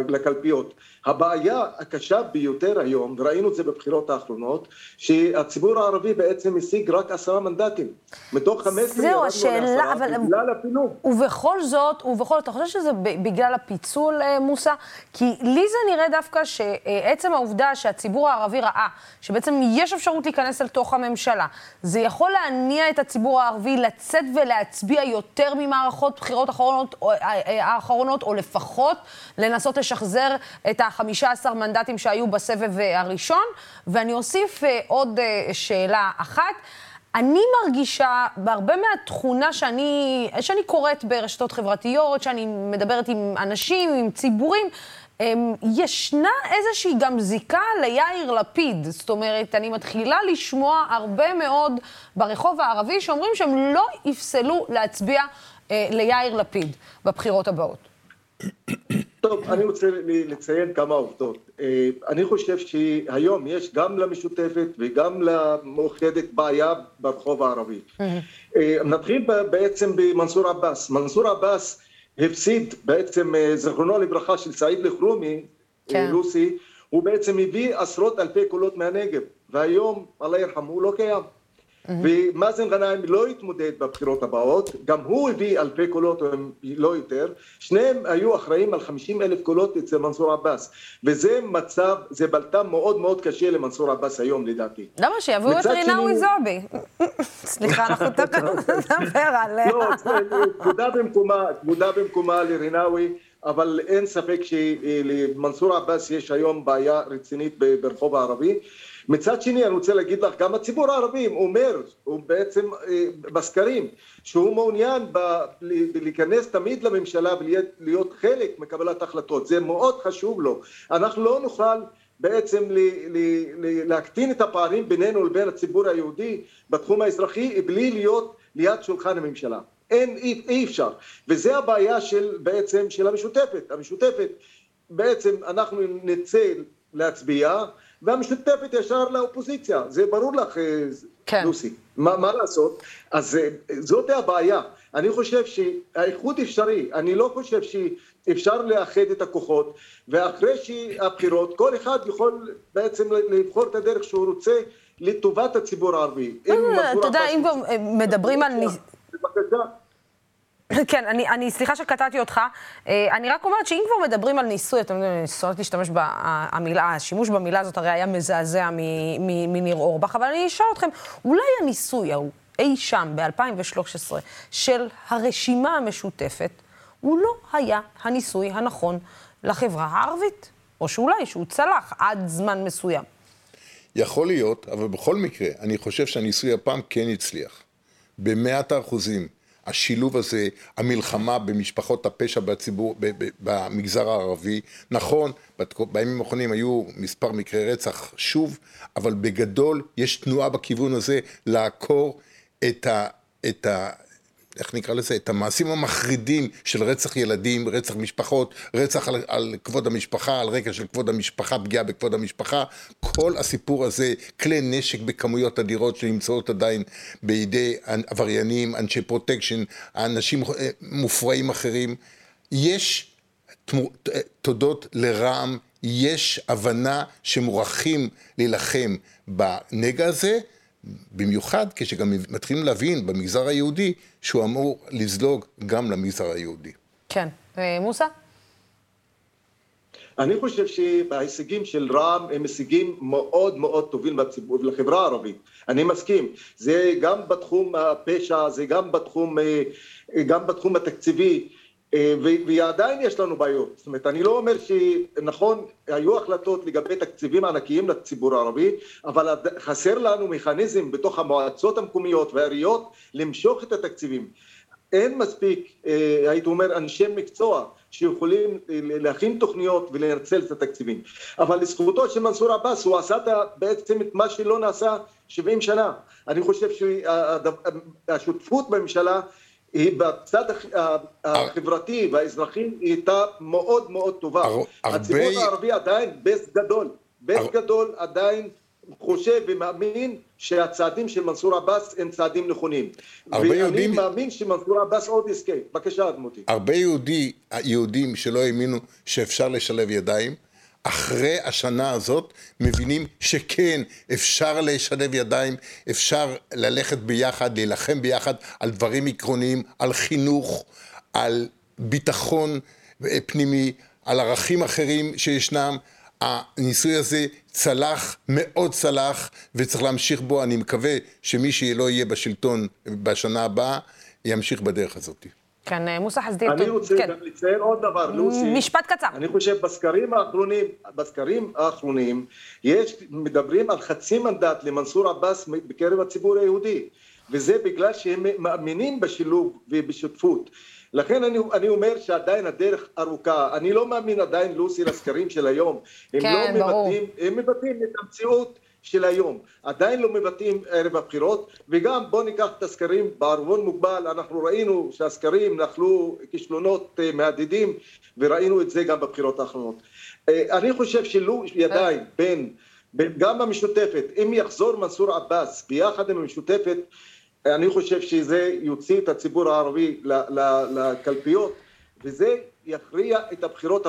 לקלפיות. הבעיה הקשה ביותר היום, וראינו את זה בבחירות האחרונות, שהציבור הערבי בעצם השיג רק 10 מנדטים. מתוך 15 ירדנו ל10 בגלל הפילוג. ובכל זאת, אתה חושב שזה בגלל הפיצול, מוסא? כי לי זה נראה דווקא שעצם העובדה שהציבור הערבי ראה, שבעצם יש אפשרות להיכנס אל תוך הממשלה, זה יכול להניע את הציבור הערבי לצאת ולהצביע יותר ממערכות בחירות האחרונות, או לפחות לנסות לשחזר את 15 מנדטים שהיו בסבב הראשון, ואני אוסיף עוד שאלה אחת. אני מרגישה בהרבה מהתכונה שאני קוראת ברשתות חברתיות, שאני מדברת עם אנשים, עם ציבורים, ישנה איזושהי גם זיקה ליאיר לפיד. זאת אומרת, אני מתחילה לשמוע הרבה מאוד ברחוב הערבי שאומרים שהם לא יפסלו להצביע ליאיר לפיד בבחירות הבאות. טוב, אני רוצה לציין כמה עובדות. אני חושב שהיום יש גם למשותפת וגם למאוחדת בעיה ברחוב הערבי. נתחיל בעצם במנסור עבאס. מנסור עבאס הפסיד בעצם, זכרונו לברכה, של סעיד אלחרומי, לוסי, הוא בעצם הביא עשרות אלפי קולות מהנגב, והיום, אללה ירחמו, הוא לא קיים. ומאזן גנאים לא התמודד בבחירות הבאות, גם הוא הביא אלפי קולות, לא יותר, שניהם היו אחראים על 50,000 קולות אצל מנסור עבאס, וזה מצב, זה בלטה מאוד מאוד קשה למנסור עבאס היום לדעתי. למה שיביאו את רינאוי זועבי? סליחה, אנחנו נדבר עליה. לא, כבודה במקומה לרינאוי, אבל אין ספק שלמנסור עבאס יש היום בעיה רצינית ברחוב הערבי. מצד שני, אני רוצה להגיד לך, גם הציבור הערבי אומר, הוא בעצם בסקרים, שהוא מעוניין להיכנס תמיד לממשלה ולהיות חלק מקבלת החלטות. זה מאוד חשוב לו. אנחנו לא נוכל בעצם להקטין את הפערים בינינו לבין הציבור היהודי בתחום האזרחי, בלי להיות ליד שולחן הממשלה. אי אפשר. וזה הבעיה של, בעצם, של המשותפת. המשותפת, בעצם אנחנו נצא להצביע, והמשותפת ישר לאופוזיציה, זה ברור לך, כן. לוסי, מה לעשות? אז זאת הבעיה, אני חושב שהאיחוד אפשרי, אני לא חושב שאפשר לאחד את הכוחות, ואחרי שהבחירות, כל אחד יכול בעצם לבחור את הדרך שהוא רוצה לטובת הציבור הערבי. אתה יודע, אם מדברים על... בבקשה. כן, אני סליחה שקטעתי אותך, אני רק אומרת שאם כבר מדברים על ניסוי, אתם יודעים, אני שונאת להשתמש במילה, השימוש במילה הזאת הרי היה מזעזע מניר אורבך, אבל אני אשאל אתכם, אולי הניסוי אי שם ב-2013 של הרשימה המשותפת, הוא לא היה הניסוי הנכון לחברה הערבית, או שאולי שהוא צלח עד זמן מסוים. יכול להיות, אבל בכל מקרה, אני חושב שהניסוי הפעם כן הצליח, ב-100%. השילוב הזה, המלחמה במשפחות הפשע בציבור, במגזר הערבי, נכון, בימים האחרונים היו מספר מקרי רצח שוב, אבל בגדול יש תנועה בכיוון הזה לעקור איך נקרא לזה, את המעשים המחרידים של רצח ילדים, רצח משפחות, רצח על כבוד המשפחה, על רקע של כבוד המשפחה, פגיעה בכבוד המשפחה. כל הסיפור הזה, כלי נשק בכמויות אדירות שנמצאות עדיין בידי עבריינים, אנשי פרוטקשן, אנשים מופרעים אחרים. יש תודות לרעם, יש הבנה שמורחים להילחם בנגע הזה, במיוחד כשגם מתחילים להבין במגזר היהודי שהוא אמור לזלוג גם למגזר היהודי. כן, מוסא? אני חושב שההישגים של רע"מ הם הישגים מאוד מאוד טובים לחברה הערבית. אני מסכים, זה גם בתחום הפשע, זה גם בתחום התקציבי, ועדיין יש לנו בעיות. זאת אומרת, אני לא אומר שנכון, היו החלטות לגבי תקציבים ענקיים לציבור הערבי, אבל חסר לנו מכניזם בתוך המועצות המקומיות והעיריות למשוך את התקציבים. אין מספיק, הייתי אומר, אנשי מקצוע שיכולים להכין תוכניות ולנצל את התקציבים. אבל לזכותו של מנסור עבאס, הוא עשה בעצם את מה שלא נעשה 70 שנה. אני חושב שהשותפות בממשלה בצד החברתי והאזרחים היא הייתה מאוד מאוד טובה. הציבור הערבי עדיין בית גדול עדיין חושב ומאמין שהצעדים של מנסור עבאס הם צעדים נכונים. ואני מאמין שמנסור עבאס עוד יזכה. בבקשה, מוטי. הרבה יהודים שלא האמינו שאפשר לשלב ידיים, אחרי השנה הזאת מבינים שכן, אפשר לשלב ידיים, אפשר ללכת ביחד, להילחם ביחד על דברים עקרוניים, על חינוך, על ביטחון פנימי, על ערכים אחרים שישנם. הניסוי הזה צלח, מאוד צלח, וצריך להמשיך בו. אני מקווה שמי שלא יהיה בשלטון בשנה הבאה, ימשיך בדרך הזאת. כן, מוסא חסדי. אני רוצה גם לציין עוד דבר, לוסי. משפט קצר. אני חושב בסקרים האחרונים, מדברים על חצי מנדט למנסור עבאס בקרב הציבור היהודי, וזה בגלל שהם מאמינים בשילוב ובשותפות. לכן אני אומר שעדיין הדרך ארוכה. אני לא מאמין עדיין, לוסי, לסקרים של היום. הם כן, לא ברור. הם מבטאים את המציאות של היום. עדיין לא מבטאים ערב הבחירות, וגם בוא ניקח את הסקרים בערבון מוגבל. אנחנו ראינו שהסקרים נחלו כישלונות מהדהדים, וראינו את זה גם בבחירות האחרונות. אני חושב שלו ידיים בין גם המשותפת, אם יחזור מנסור עבאס ביחד עם המשותפת, אני חושב שזה יוציא את הציבור הערבי לקלפיות, וזה יכריע את הבחירות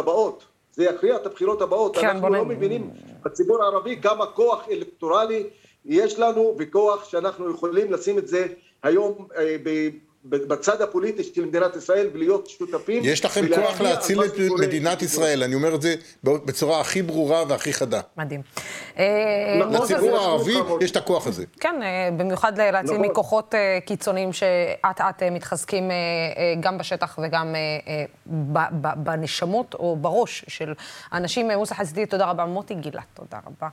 הבאות. כן, אנחנו לא מבינים בציבור הערבי כמה כוח אלקטורלי יש לנו, וכוח שאנחנו יכולים לשים את זה היום בצד הפוליטי של מדינת ישראל, ולהיות שותפים. יש לכם כוח להציל את מדינת ישראל, אני אומר את זה בצורה הכי ברורה והכי חדה. מדהים. לציבור הערבי יש את הכוח הזה. כן, במיוחד להציל מכוחות קיצוניים שאת מתחזקים גם בשטח וגם בנשמות או בראש של אנשים. מוסא חסדי, תודה רבה. מוטי גילת, תודה רבה.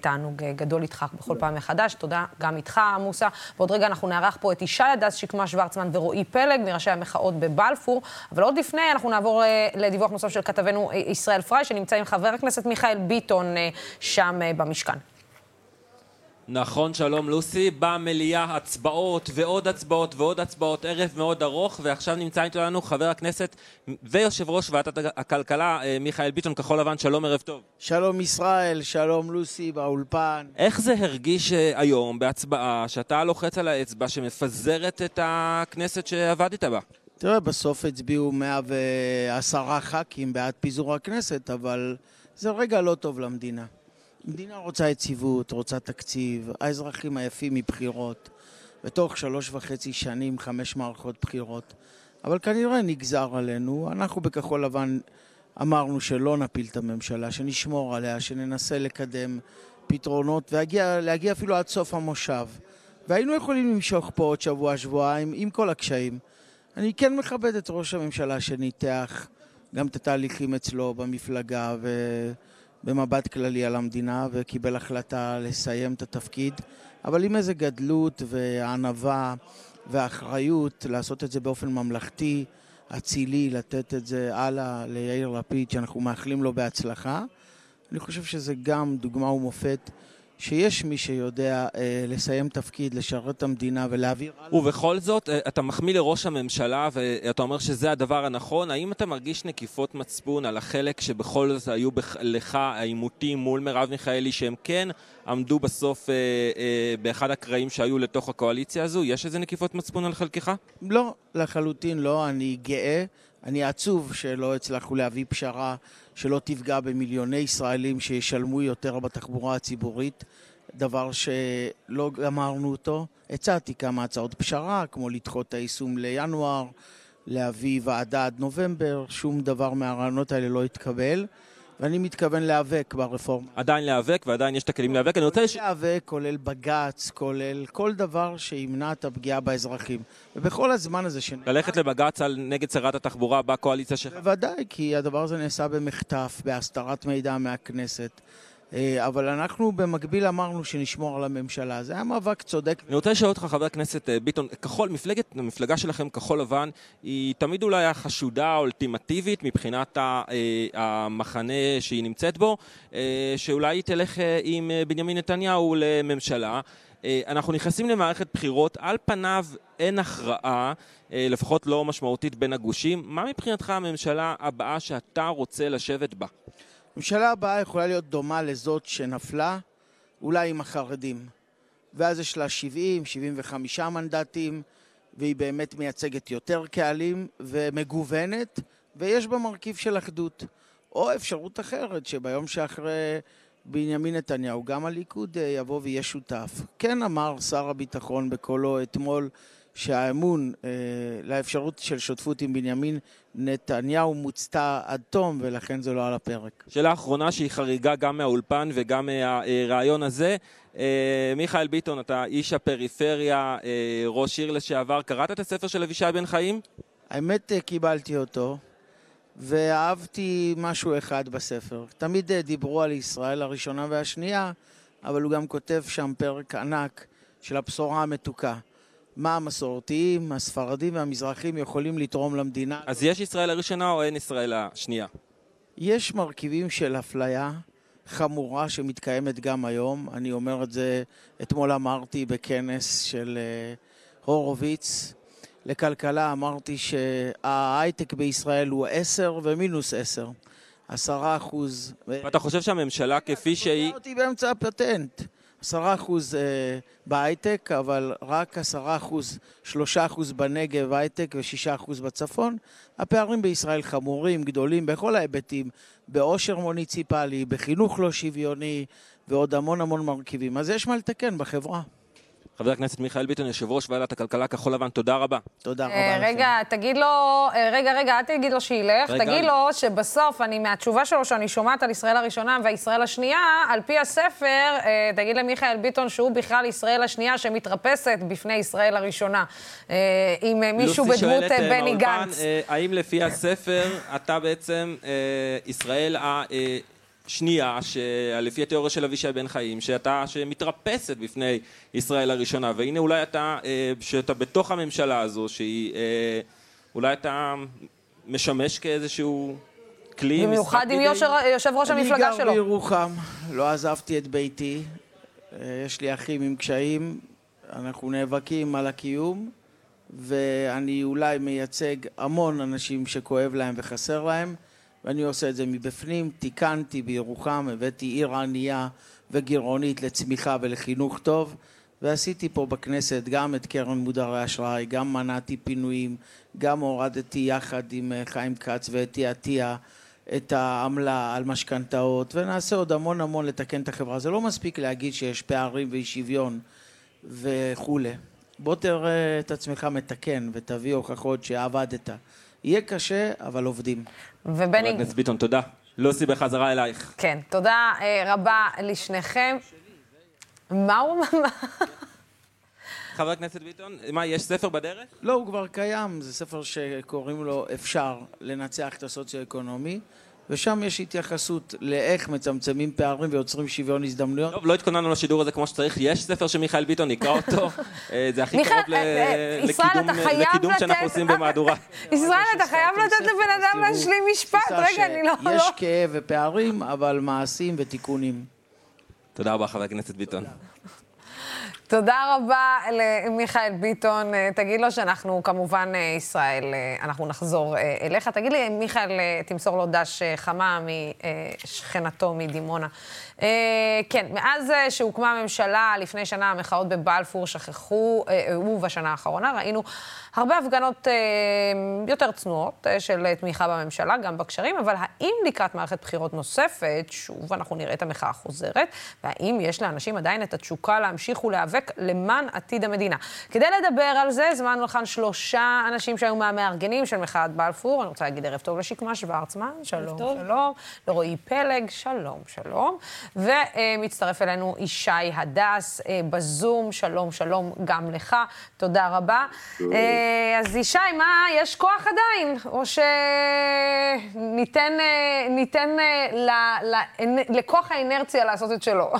תענוג גדול איתך בכל פעם מחדש. תודה גם איתך, מוסא. ועוד רגע אנחנו נערך פה את אישי הדס, שקמה שוורצמן ורועי פלג, מראשי המחאות בבלפור. אבל עוד לפני, אנחנו נעבור לדיווח נוסף של כתבנו ישראל פריי, שנמצא עם חבר הכנסת מיכאל ביטון שם במשכן. נכון, שלום לוסי. במליאה הצבעות ועוד הצבעות ועוד הצבעות, ערב מאוד ארוך, ועכשיו נמצא איתנו חבר הכנסת ויושב ראש ועדת הכלכלה מיכאל ביטון, כחול לבן. שלום, ערב טוב. שלום ישראל, שלום לוסי באולפן. איך זה הרגיש היום בהצבעה שאתה לוחץ על האצבע שמפזרת את הכנסת שעבדת בה? תראה, בסוף הצביעו 110 ח"כים בעד פיזור הכנסת, אבל זה רגע לא טוב למדינה. המדינה רוצה יציבות, רוצה תקציב, האזרחים עייפים מבחירות, בתוך 3.5 שנים 5 מערכות בחירות, אבל כנראה נגזר עלינו. אנחנו בכחול לבן אמרנו שלא נפיל את הממשלה, שנשמור עליה, שננסה לקדם פתרונות, להגיע אפילו עד סוף המושב, והיינו יכולים למשוך פה עוד שבוע-שבועיים עם כל הקשיים. אני כן מכבד את ראש הממשלה שניתח גם את התהליכים אצלו במפלגה במבט כללי על המדינה, וקיבל החלטה לסיים את התפקיד, אבל עם איזה גדלות וענווה ואחריות לעשות את זה באופן ממלכתי, אצילי, לתת את זה הלאה ליאיר לפיד, שאנחנו מאחלים לו בהצלחה. אני חושב שזה גם דוגמה ומופת, שיש מי שיודע לסיים תפקיד, לשרת המדינה ולהעביר הלאה. ובכל זאת, אתה מחמיא לראש הממשלה, ואתה אומר שזה הדבר הנכון. האם אתה מרגיש נקיפות מצפון על החלק שבכל זאת היו לך העימותים מול מרב מיכאלי, שהם כן עמדו בסוף באחד הקרעים שהיו לתוך הקואליציה הזו? יש איזה נקיפות מצפון על חלקך? לא, לחלוטין לא. אני גאה, אני עצוב שלא הצלחנו להביא פשרה שלא תפגע במיליוני ישראלים שישלמו יותר בתחבורה הציבורית, דבר שלא גמרנו אותו. הצעתי כמה הצעות פשרה, כמו לדחות את היישום לינואר, להביא ועדה עד נובמבר, שום דבר מהרעיונות האלה לא התקבל, ואני מתכוון להיאבק ברפורמה. עדיין להיאבק, ועדיין יש את הכלים להיאבק. אני רוצה להיאבק, כולל בג"ץ, כולל כל דבר שימנע את הפגיעה באזרחים. ובכל הזמן הזה ללכת לבג"ץ נגד שרת התחבורה בקואליציה שלך. בוודאי, כי הדבר הזה נעשה במחטף, בהסתרת מידע מהכנסת. אבל אנחנו במקביל אמרנו שנשמור על הממשלה. זה היה מאבק צודק. אני רוצה לשאול אותך, חבר הכנסת ביטון, המפלגה שלכם כחול לבן היא תמיד אולי החשודה אולטימטיבית מבחינת המחנה שהיא נמצאת בו, שאולי תלך עם בנימין נתניהו לממשלה. אנחנו נכנסים למערכת בחירות, על פניו אין הכרעה, לפחות לא משמעותית בין הגושים. מה מבחינתך הממשלה הבאה שאתה רוצה לשבת בה? הממשלה הבאה יכולה להיות דומה לזאת שנפלה, אולי עם החרדים. ואז יש לה 70, 75 מנדטים, והיא באמת מייצגת יותר קהלים ומגוונת, ויש בה מרכיב של אחדות. או אפשרות אחרת, שביום שאחרי בנימין נתניהו, גם הליכוד יבוא ויהיה שותף. כן אמר שר הביטחון בקולו אתמול, שהאמון לאפשרות של שותפות עם בנימין נתניהו מוצתה עד תום, ולכן זה לא על הפרק. שאלה האחרונה שהיא חריגה גם מהאולפן וגם מהרעיון הזה. מיכאל ביטון, אתה איש הפריפריה, ראש עיר לשעבר. קראת את הספר של אבישי בן חיים? האמת, קיבלתי אותו, ואהבתי משהו אחד בספר. תמיד דיברו על ישראל הראשונה והשנייה, אבל הוא גם כותב שם פרק ענק של הבשורה המתוקה. מה המסורתיים, הספרדים והמזרחים יכולים לתרום למדינה. אז יש ישראל הראשונה או אין ישראל השנייה? יש מרכיבים של אפליה חמורה שמתקיימת גם היום. אני אומר את זה, אתמול אמרתי בכנס של הורוביץ לכלכלה, אמרתי שההייטק בישראל הוא 10 ומינוס 10. 10%. ואתה חושב שהממשלה כפי שהיא... אתה אותי באמצע הפטנט. 10% בהייטק, אבל רק 10%, 3% בנגב הייטק ו6% בצפון. הפערים בישראל חמורים, גדולים, בכל ההיבטים, באושר מוניציפלי, בחינוך לא שוויוני, ועוד המון המון מרכיבים. אז יש מה לתקן בחברה. חבר הכנסת מיכאל ביטון, יושב ראש ועדת הכלכלה כחול לבן, תודה רבה. תודה רבה. רגע, תגיד לו, רגע, אל תגיד לו שילך, תגיד לו שבסוף אני, מהתשובה שלו שאני שומעת על ישראל הראשונה וישראל השנייה, על פי הספר, תגיד למיכאל ביטון שהוא בכלל ישראל השנייה שמתרפסת בפני ישראל הראשונה. עם מישהו בדמות בני גנץ. האם לפי הספר אתה בעצם ישראל שנייה, לפי התיאוריה של אבישי בן חיים, שאתה שמתרפסת בפני ישראל הראשונה, והנה אולי אתה, שאתה בתוך הממשלה הזו, שהיא, אולי אתה משמש כאיזשהו כלי... במיוחד עם יושב ראש המפלגה שלו. אני גר בירוחם, לא עזבתי את ביתי, יש לי אחים עם קשיים, אנחנו נאבקים על הקיום, ואני אולי מייצג המון אנשים שכואב להם וחסר להם, ואני עושה את זה מבפנים, תיקנתי בירוחם, הבאתי עיר ענייה וגירעונית לצמיחה ולחינוך טוב, ועשיתי פה בכנסת גם את קרן מודרי האשראי, גם מנעתי פינויים, גם הורדתי יחד עם חיים כץ ואתי עטיה את העמלה על משכנתאות, ונעשה עוד המון המון לתקן את החברה. זה לא מספיק להגיד שיש פערים ואי שוויון וכו'. בוא תראה את עצמך מתקן ותביא הוכחות שעבדת. יהיה קשה, אבל עובדים. ובני... חבר הכנסת ביטון, תודה. לוסי, בחזרה אלייך. כן, תודה רבה לשניכם. מה הוא אמר? חבר הכנסת ביטון, מה, יש ספר בדרך? לא, הוא כבר קיים. זה ספר שקוראים לו אפשר לנצח את הסוציו-אקונומי, ושם יש התייחסות לאיך מצמצמים פערים ויוצרים שוויון הזדמנויות. טוב, לא התכוננו לשידור הזה כמו שצריך. יש ספר שמיכאל ביטון נקרא אותו. זה הכי קרוב לקידום שאנחנו עושים במהדורה. ישראל, אתה חייב לתת לבן אדם להשלים משפט. רגע, אני לא... יש כאב ופערים, אבל מעשים ותיקונים. תודה רבה, חבר הכנסת ביטון. תודה רבה למיכאל ביטון. תגיד לו שאנחנו כמובן ישראל, אנחנו נחזור אליך. תגיד לי, מיכאל, תמסור לו דש חמה משכנתו מדימונה. כן, מאז שהוקמה הממשלה לפני שנה, המחאות בבלפור שכחו, ובשנה האחרונה ראינו הרבה הפגנות יותר צנועות של תמיכה בממשלה, גם בקשרים, אבל האם לקראת מערכת בחירות נוספת, שוב אנחנו נראה את המחאה חוזרת, והאם יש לאנשים עדיין את התשוקה להמשיך ולהיאבק למען עתיד המדינה? כדי לדבר על זה, זמנו לכאן 3 אנשים שהיו מהמארגנים של מחאת בלפור. אני רוצה להגיד ערב טוב לשקמה שוורצמן, שלום, שלום, לרועי פלג, שלום, שלום. ומצטרף אלינו אישי הדס בזום, שלום, שלום גם לך, תודה רבה. אז אישי, מה, יש כוח עדיין? או שניתן לכוח האינרציה לעשות את שלו?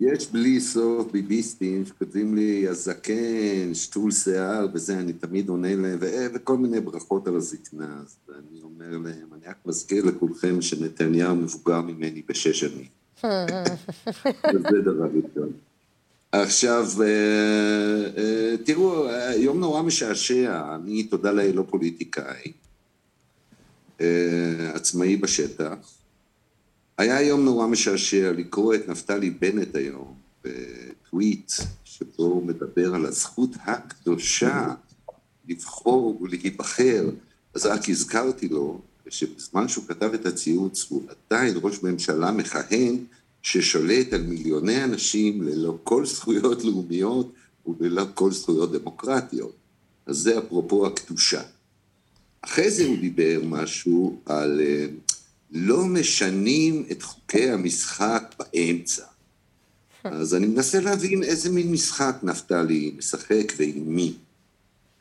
יש בלי סוף ביביסטים שכותבים לי הזקן, שתול שיער, וזה אני תמיד עונה להם, וכל מיני ברכות על הזקנה. אז אני אומר להם, אני רק מזכיר לכולכם שנתניהו מבוגר ממני ב6 שנים. זה דבר ראשון. עכשיו, תראו, יום נורא משעשע, אני תודה לי לא פוליטיקאי, עצמאי בשטח. היה יום נורא משעשע לקרוא את נפתלי בנט היום, בטוויט, שבו הוא מדבר על הזכות הקדושה לבחור ולהיבחר. אז רק הזכרתי לו, שבזמן שהוא כתב את הציוץ, הוא עדיין ראש ממשלה מכהן, ששולט על מיליוני אנשים ללא כל זכויות לאומיות, וללא כל זכויות דמוקרטיות. אז זה אפרופו הקדושה. אחרי זה הוא דיבר משהו על לא משנים את חוקי המשחק באמצע. אז אני מנסה להבין איזה מין משחק נפתלי משחק ועם מי.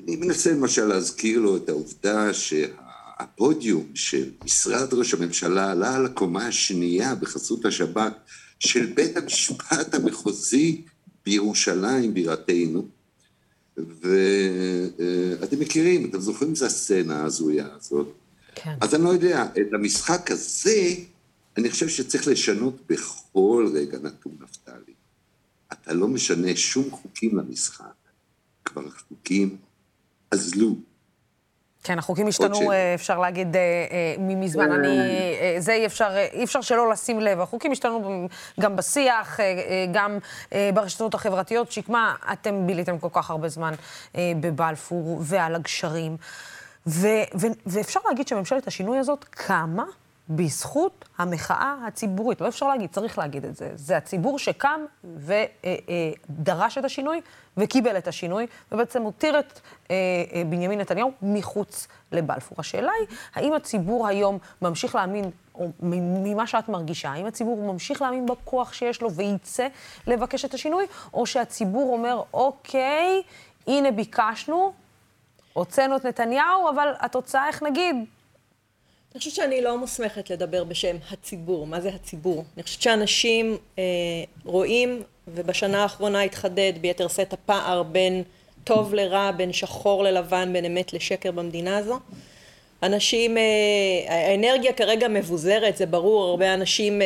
אני מנסה למשל להזכיר לו את העובדה שהפודיום של משרד ראש הממשלה עלה על הקומה השנייה בחסות השב"כ של בית המשפט המחוזי בירושלים בירתנו. ואתם מכירים, אתם זוכרים את הסצנה הזויה הזאת? כן. אז אני לא יודע, את המשחק הזה, אני חושב שצריך לשנות בכל רגע נתון נפתלי. אתה לא משנה שום חוקים למשחק. כבר החוקים אזלו. כן, החוקים השתנו, אפשר להגיד, מזמן. זה אי אפשר שלא לשים לב. החוקים השתנו גם בשיח, גם ברשתות החברתיות. שקמה, אתם ביליתם כל כך הרבה זמן בבלפור ועל הגשרים. ואפשר להגיד שממשלת השינוי הזאת קמה בזכות המחאה הציבורית. לא אפשר להגיד, צריך להגיד את זה. זה הציבור שקם ודרש את השינוי וקיבל את השינוי, ובעצם הותיר את בנימין נתניהו מחוץ לבלפור. השאלה היא, האם הציבור היום ממשיך להאמין, או ממה שאת מרגישה, האם הציבור ממשיך להאמין בכוח שיש לו וייצא לבקש את השינוי, או שהציבור אומר, אוקיי, הנה ביקשנו, הוצאנו את נתניהו, אבל התוצאה, איך נגיד? אני חושבת שאני לא מוסמכת לדבר בשם הציבור. מה זה הציבור? אני חושבת שאנשים רואים, ובשנה האחרונה התחדד ביתר שאת הפער בין טוב לרע, בין שחור ללבן, בין אמת לשקר במדינה הזו. אנשים, האנרגיה כרגע מבוזרת, זה ברור, הרבה אנשים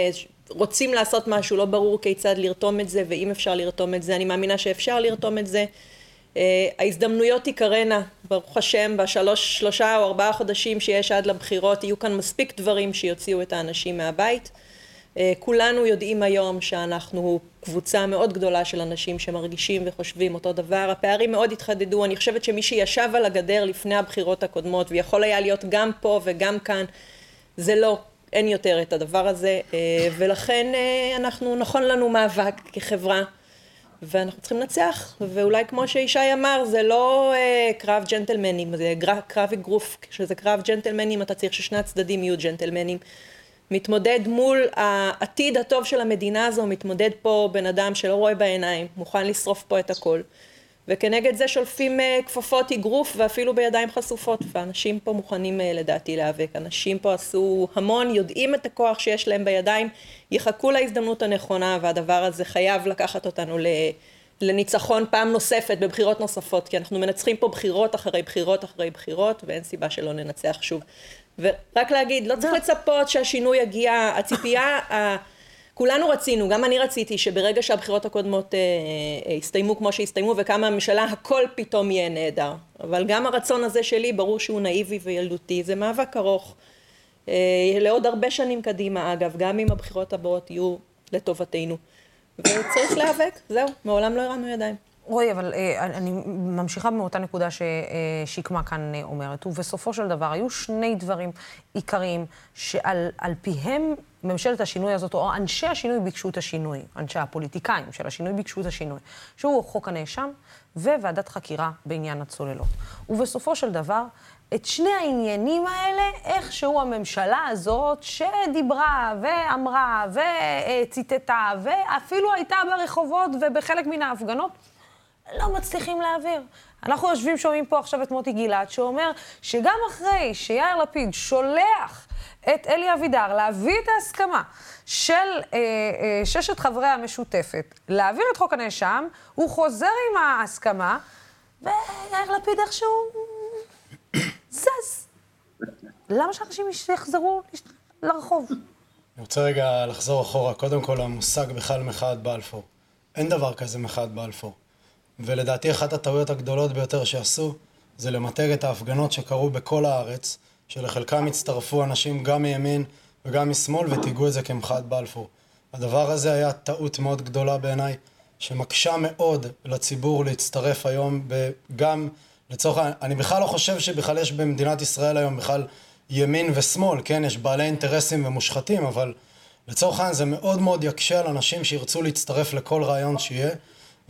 רוצים לעשות משהו, לא ברור כיצד לרתום את זה, ואם אפשר לרתום את זה, אני מאמינה שאפשר לרתום את זה. ההזדמנויות יקרנה, ברוך השם, בשלושה או ארבעה חודשים שיש עד לבחירות, יהיו כאן מספיק דברים שיוציאו את האנשים מהבית. כולנו יודעים היום שאנחנו קבוצה מאוד גדולה של אנשים שמרגישים וחושבים אותו דבר. הפערים מאוד התחדדו. אני חושבת שמי שישב על הגדר לפני הבחירות הקודמות, ויכול היה להיות גם פה וגם כאן, זה לא, אין יותר את הדבר הזה. ולכן אנחנו, נכון לנו מאבק כחברה. ואנחנו צריכים לנצח, ואולי כמו שישי אמר, זה לא קרב ג'נטלמנים, זה קרב אגרוף. כשזה קרב ג'נטלמנים, אתה צריך ששני הצדדים יהיו ג'נטלמנים. מתמודד מול העתיד הטוב של המדינה הזו, מתמודד פה בן אדם שלא רואה בעיניים, מוכן לשרוף פה את הכל. וכנגד זה שולפים כפפות אגרוף, ואפילו בידיים חשופות, ואנשים פה מוכנים לדעתי להיאבק. אנשים פה עשו המון, יודעים את הכוח שיש להם בידיים, יחכו להזדמנות הנכונה, והדבר הזה חייב לקחת אותנו לניצחון פעם נוספת, בבחירות נוספות, כי אנחנו מנצחים פה בחירות אחרי בחירות אחרי בחירות, ואין סיבה שלא ננצח שוב. ורק להגיד, לא צריך לצפות שהשינוי יגיע, הציפייה כולנו רצינו, גם אני רציתי שברגע שהבחירות הקודמות הסתיימו כמו שהסתיימו וכמה הממשלה, הכל פתאום יהיה נהדר. אבל גם הרצון הזה שלי, ברור שהוא נאיבי וילדותי, זה מאבק ארוך. לעוד הרבה שנים קדימה, אגב, גם אם הבחירות הבאות יהיו לטובתנו. וצריך להיאבק, זהו, מעולם לא הרמנו ידיים. רואי, אבל אני ממשיכה מאותה נקודה ששיקמה כאן אומרת, ובסופו של דבר היו שני דברים עיקריים שעל פיהם ממשלת השינוי הזאת, או אנשי השינוי ביקשו את השינוי, אנשי הפוליטיקאים של השינוי ביקשו את השינוי, שהוא חוק הנאשם וועדת חקירה בעניין הצוללות. ובסופו של דבר, את שני העניינים האלה, איכשהו הממשלה הזאת שדיברה ואמרה וציטטה, ואפילו הייתה ברחובות ובחלק מן ההפגנות, לא מצליחים להעביר. אנחנו יושבים שומעים פה עכשיו את מוטי גילת, שאומר שגם אחרי שיאיר לפיד שולח את אלי אבידר להביא את ההסכמה של ששת חברי המשותפת, להעביר את חוק הנאשם, הוא חוזר עם ההסכמה, ויאיר לפיד איכשהו זז. למה שאנשים יחזרו לרחוב? אני רוצה רגע לחזור אחורה. קודם כל, המושג בכלל מחאת בלפור. אין דבר כזה מחאת בלפור. ולדעתי, אחת הטעויות הגדולות ביותר שעשו, זה למתג את ההפגנות שקרו בכל הארץ, שלחלקם הצטרפו אנשים גם מימין וגם משמאל, ותיגעו את זה כמחאת בלפור. הדבר הזה היה טעות מאוד גדולה בעיניי, שמקשה מאוד לציבור להצטרף היום, גם לצורך, אני בכלל לא חושב שבכלל יש במדינת ישראל היום בכלל ימין ושמאל, כן, יש בעלי אינטרסים ומושחתים, אבל לצורך העניין זה מאוד מאוד יקשה על אנשים שירצו להצטרף לכל רעיון שיהיה,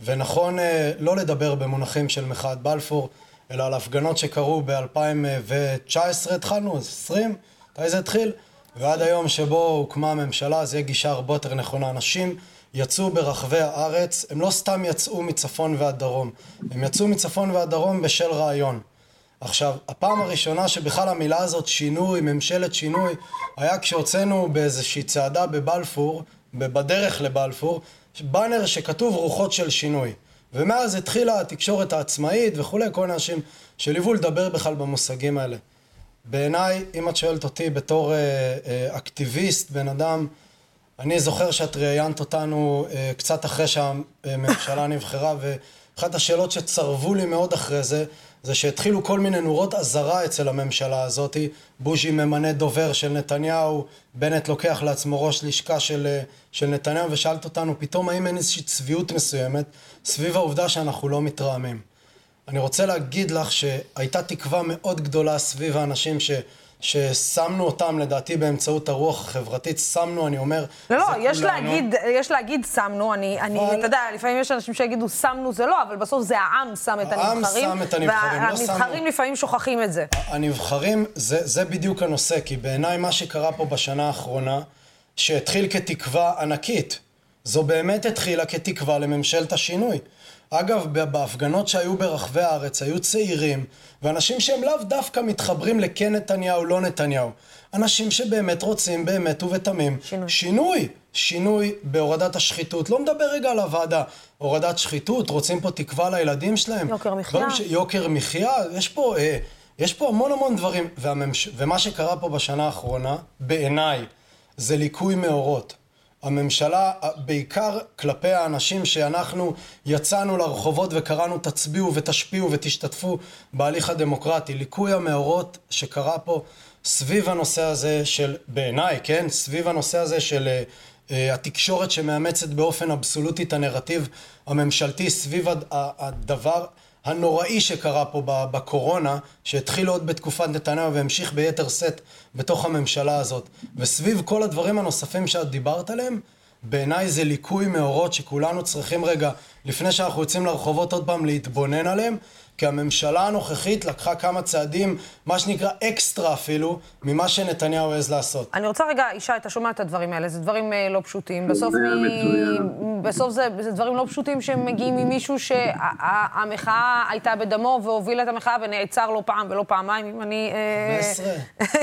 ונכון לא לדבר במונחים של מחאת בלפור, אלא על הפגנות שקרו ב-2019, התחלנו, 20, מתי זה התחיל? ועד היום שבו הוקמה הממשלה, זה יהיה גישה הרבה יותר נכונה. אנשים יצאו ברחבי הארץ, הם לא סתם יצאו מצפון ועד דרום, הם יצאו מצפון ועד דרום בשל רעיון. עכשיו, הפעם הראשונה שבכלל המילה הזאת שינוי, ממשלת שינוי, היה כשהוצאנו באיזושהי צעדה בבלפור, בדרך לבלפור, בנר שכתוב רוחות של שינוי. ומאז התחילה התקשורת העצמאית וכו', כל אנשים שליוו לדבר בכלל במושגים האלה. בעיניי, אם את שואלת אותי בתור אקטיביסט, בן אדם, אני זוכר שאת ראיינת אותנו קצת אחרי שהממשלה נבחרה, ואחת השאלות שצרבו לי מאוד אחרי זה, זה שהתחילו כל מיני נורות עזרה אצל הממשלה הזאת, בוז'י ממנה דובר של נתניהו, בנט לוקח לעצמו ראש לשכה של נתניהו, ושאלת אותנו פתאום האם אין איזושהי צביעות מסוימת סביב העובדה שאנחנו לא מתרעמים. אני רוצה להגיד לך שהייתה תקווה מאוד גדולה סביב האנשים ששמנו אותם, לדעתי באמצעות הרוח החברתית, שמנו, אני אומר... לא, לא, יש להגיד שמנו, אני, אתה יודע, לפעמים יש אנשים שיגידו שמנו זה לא, אבל בסוף זה העם שם את הנבחרים, והנבחרים לפעמים שוכחים את זה. הנבחרים, זה בדיוק הנושא, כי בעיניי מה שקרה פה בשנה האחרונה, שהתחיל כתקווה ענקית, זו באמת התחילה כתקווה לממשלת השינוי. אגב, בהפגנות שהיו ברחבי הארץ, היו צעירים, ואנשים שהם לאו דווקא מתחברים לכן נתניהו, לא נתניהו. אנשים שבאמת רוצים, באמת ובתמים, שינוי. שינוי בהורדת השחיתות. לא מדבר רגע על הוועדה. הורדת שחיתות, רוצים פה תקווה לילדים שלהם. יוקר מחיה. יוקר מחיה. יש פה המון המון דברים. ומה שקרה פה בשנה האחרונה, בעיניי, זה ליקוי מאורות. הממשלה, בעיקר כלפי האנשים שאנחנו יצאנו לרחובות וקראנו תצביעו ותשפיעו ותשתתפו בהליך הדמוקרטי. ליקוי המאורות שקרה פה סביב הנושא הזה של, בעיניי, כן? סביב הנושא הזה של התקשורת שמאמצת באופן אבסולוטי את הנרטיב הממשלתי סביב הדבר הנוראי שקרה פה בקורונה, שהתחיל עוד בתקופת נתניהו והמשיך ביתר סט בתוך הממשלה הזאת. וסביב כל הדברים הנוספים שאת דיברת עליהם, בעיניי זה ליקוי מאורות שכולנו צריכים רגע, לפני שאנחנו יוצאים לרחובות עוד פעם, להתבונן עליהם, כי הממשלה הנוכחית לקחה כמה צעדים, מה שנקרא אקסטרה אפילו, ממה שנתניהו העז לעשות. אני רוצה רגע, אישה, אתה שומע את הדברים האלה, זה דברים לא פשוטים. בסוף זה דברים לא פשוטים שמגיעים ממישהו שהמחאה הייתה בדמו והובילה את המחאה ונעצר לא פעם ולא פעמיים,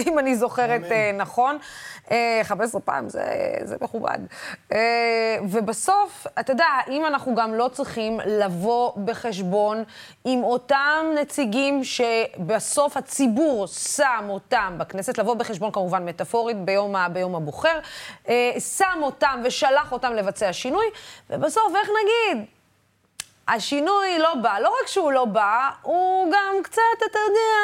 אם אני זוכרת נכון. 15 פעם, זה מכובד. ובסוף, אתה יודע, אם אנחנו גם לא צריכים לבוא בחשבון עם אותם נציגים שבסוף הציבור שם אותם בכנסת, לבוא בחשבון כמובן מטאפורית ביום הבוחר, שם אותם ושלח אותם לבצע שינוי, ובסוף איך נגיד? השינוי לא בא, לא רק שהוא לא בא, הוא גם קצת, אתה יודע,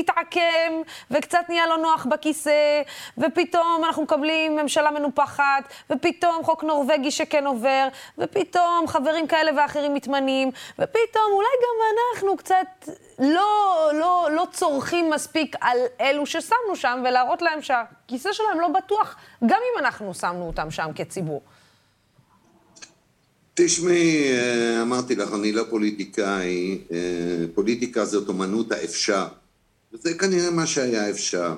התעקם, וקצת נהיה לו נוח בכיסא, ופתאום אנחנו מקבלים ממשלה מנופחת, ופתאום חוק נורווגי שכן עובר, ופתאום חברים כאלה ואחרים מתמנים, ופתאום אולי גם אנחנו קצת לא צורכים מספיק על אלו ששמנו שם, ולהראות להם שהכיסא שלהם לא בטוח, גם אם אנחנו שמנו אותם שם כציבור. תשמעי, אמרתי לך, אני לא פוליטיקאי, פוליטיקה זאת אומנות האפשר, וזה כנראה מה שהיה אפשר,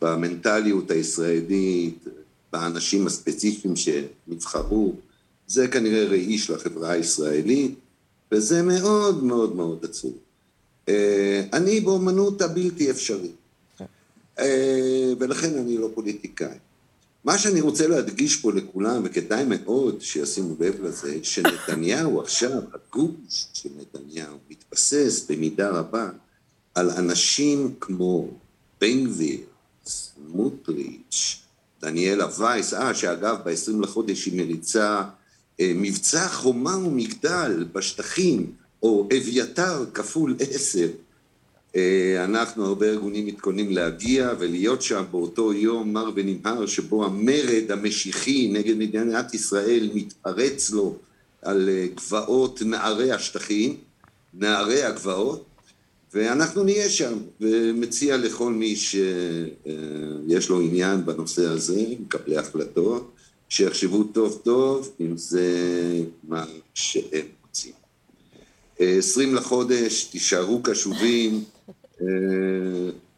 במנטליות הישראלית, באנשים הספציפיים שנבחרו, זה כנראה ראי של החברה הישראלית, וזה מאוד מאוד מאוד עצוב. אני באומנות הבלתי אפשרית, ולכן אני לא פוליטיקאי. מה שאני רוצה להדגיש פה לכולם, וכדאי מאוד שישימו לב לזה, שנתניהו עכשיו, הגוש של נתניהו, מתבסס במידה רבה על אנשים כמו בן גביר, סמוטריץ', דניאלה וייס, שאגב ב-20 לחודש היא מריצה מבצע חומה ומגדל בשטחים, או אביתר כפול 10. אנחנו הרבה ארגונים מתכוננים להגיע ולהיות שם באותו יום מר ונמהר שבו המרד המשיחי נגד מדינת ישראל מתפרץ לו על גבעות נערי השטחים, נערי הגבעות, ואנחנו נהיה שם, ומציע לכל מי שיש לו עניין בנושא הזה, מקבלי החלטות, שיחשבו טוב טוב אם זה מה שהם רוצים. 20 לחודש, תישארו קשובים,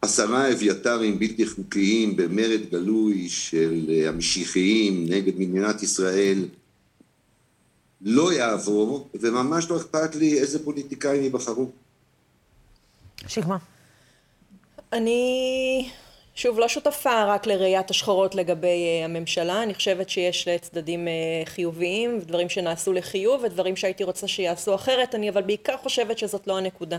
10 אביתרים בלתי חוקיים במרד גלוי של המשיחיים נגד מדינת ישראל, לא יעבור, וממש לא אכפת לי איזה פוליטיקאים ייבחרו. שיקמה. אני שוב לא שותפה רק לראיית השחורות לגבי הממשלה, אני חושבת שיש לצדדים חיוביים, דברים שנעשו לחיוב ודברים שהייתי רוצה שיעשו אחרת, אני אבל בעיקר חושבת שזאת לא הנקודה.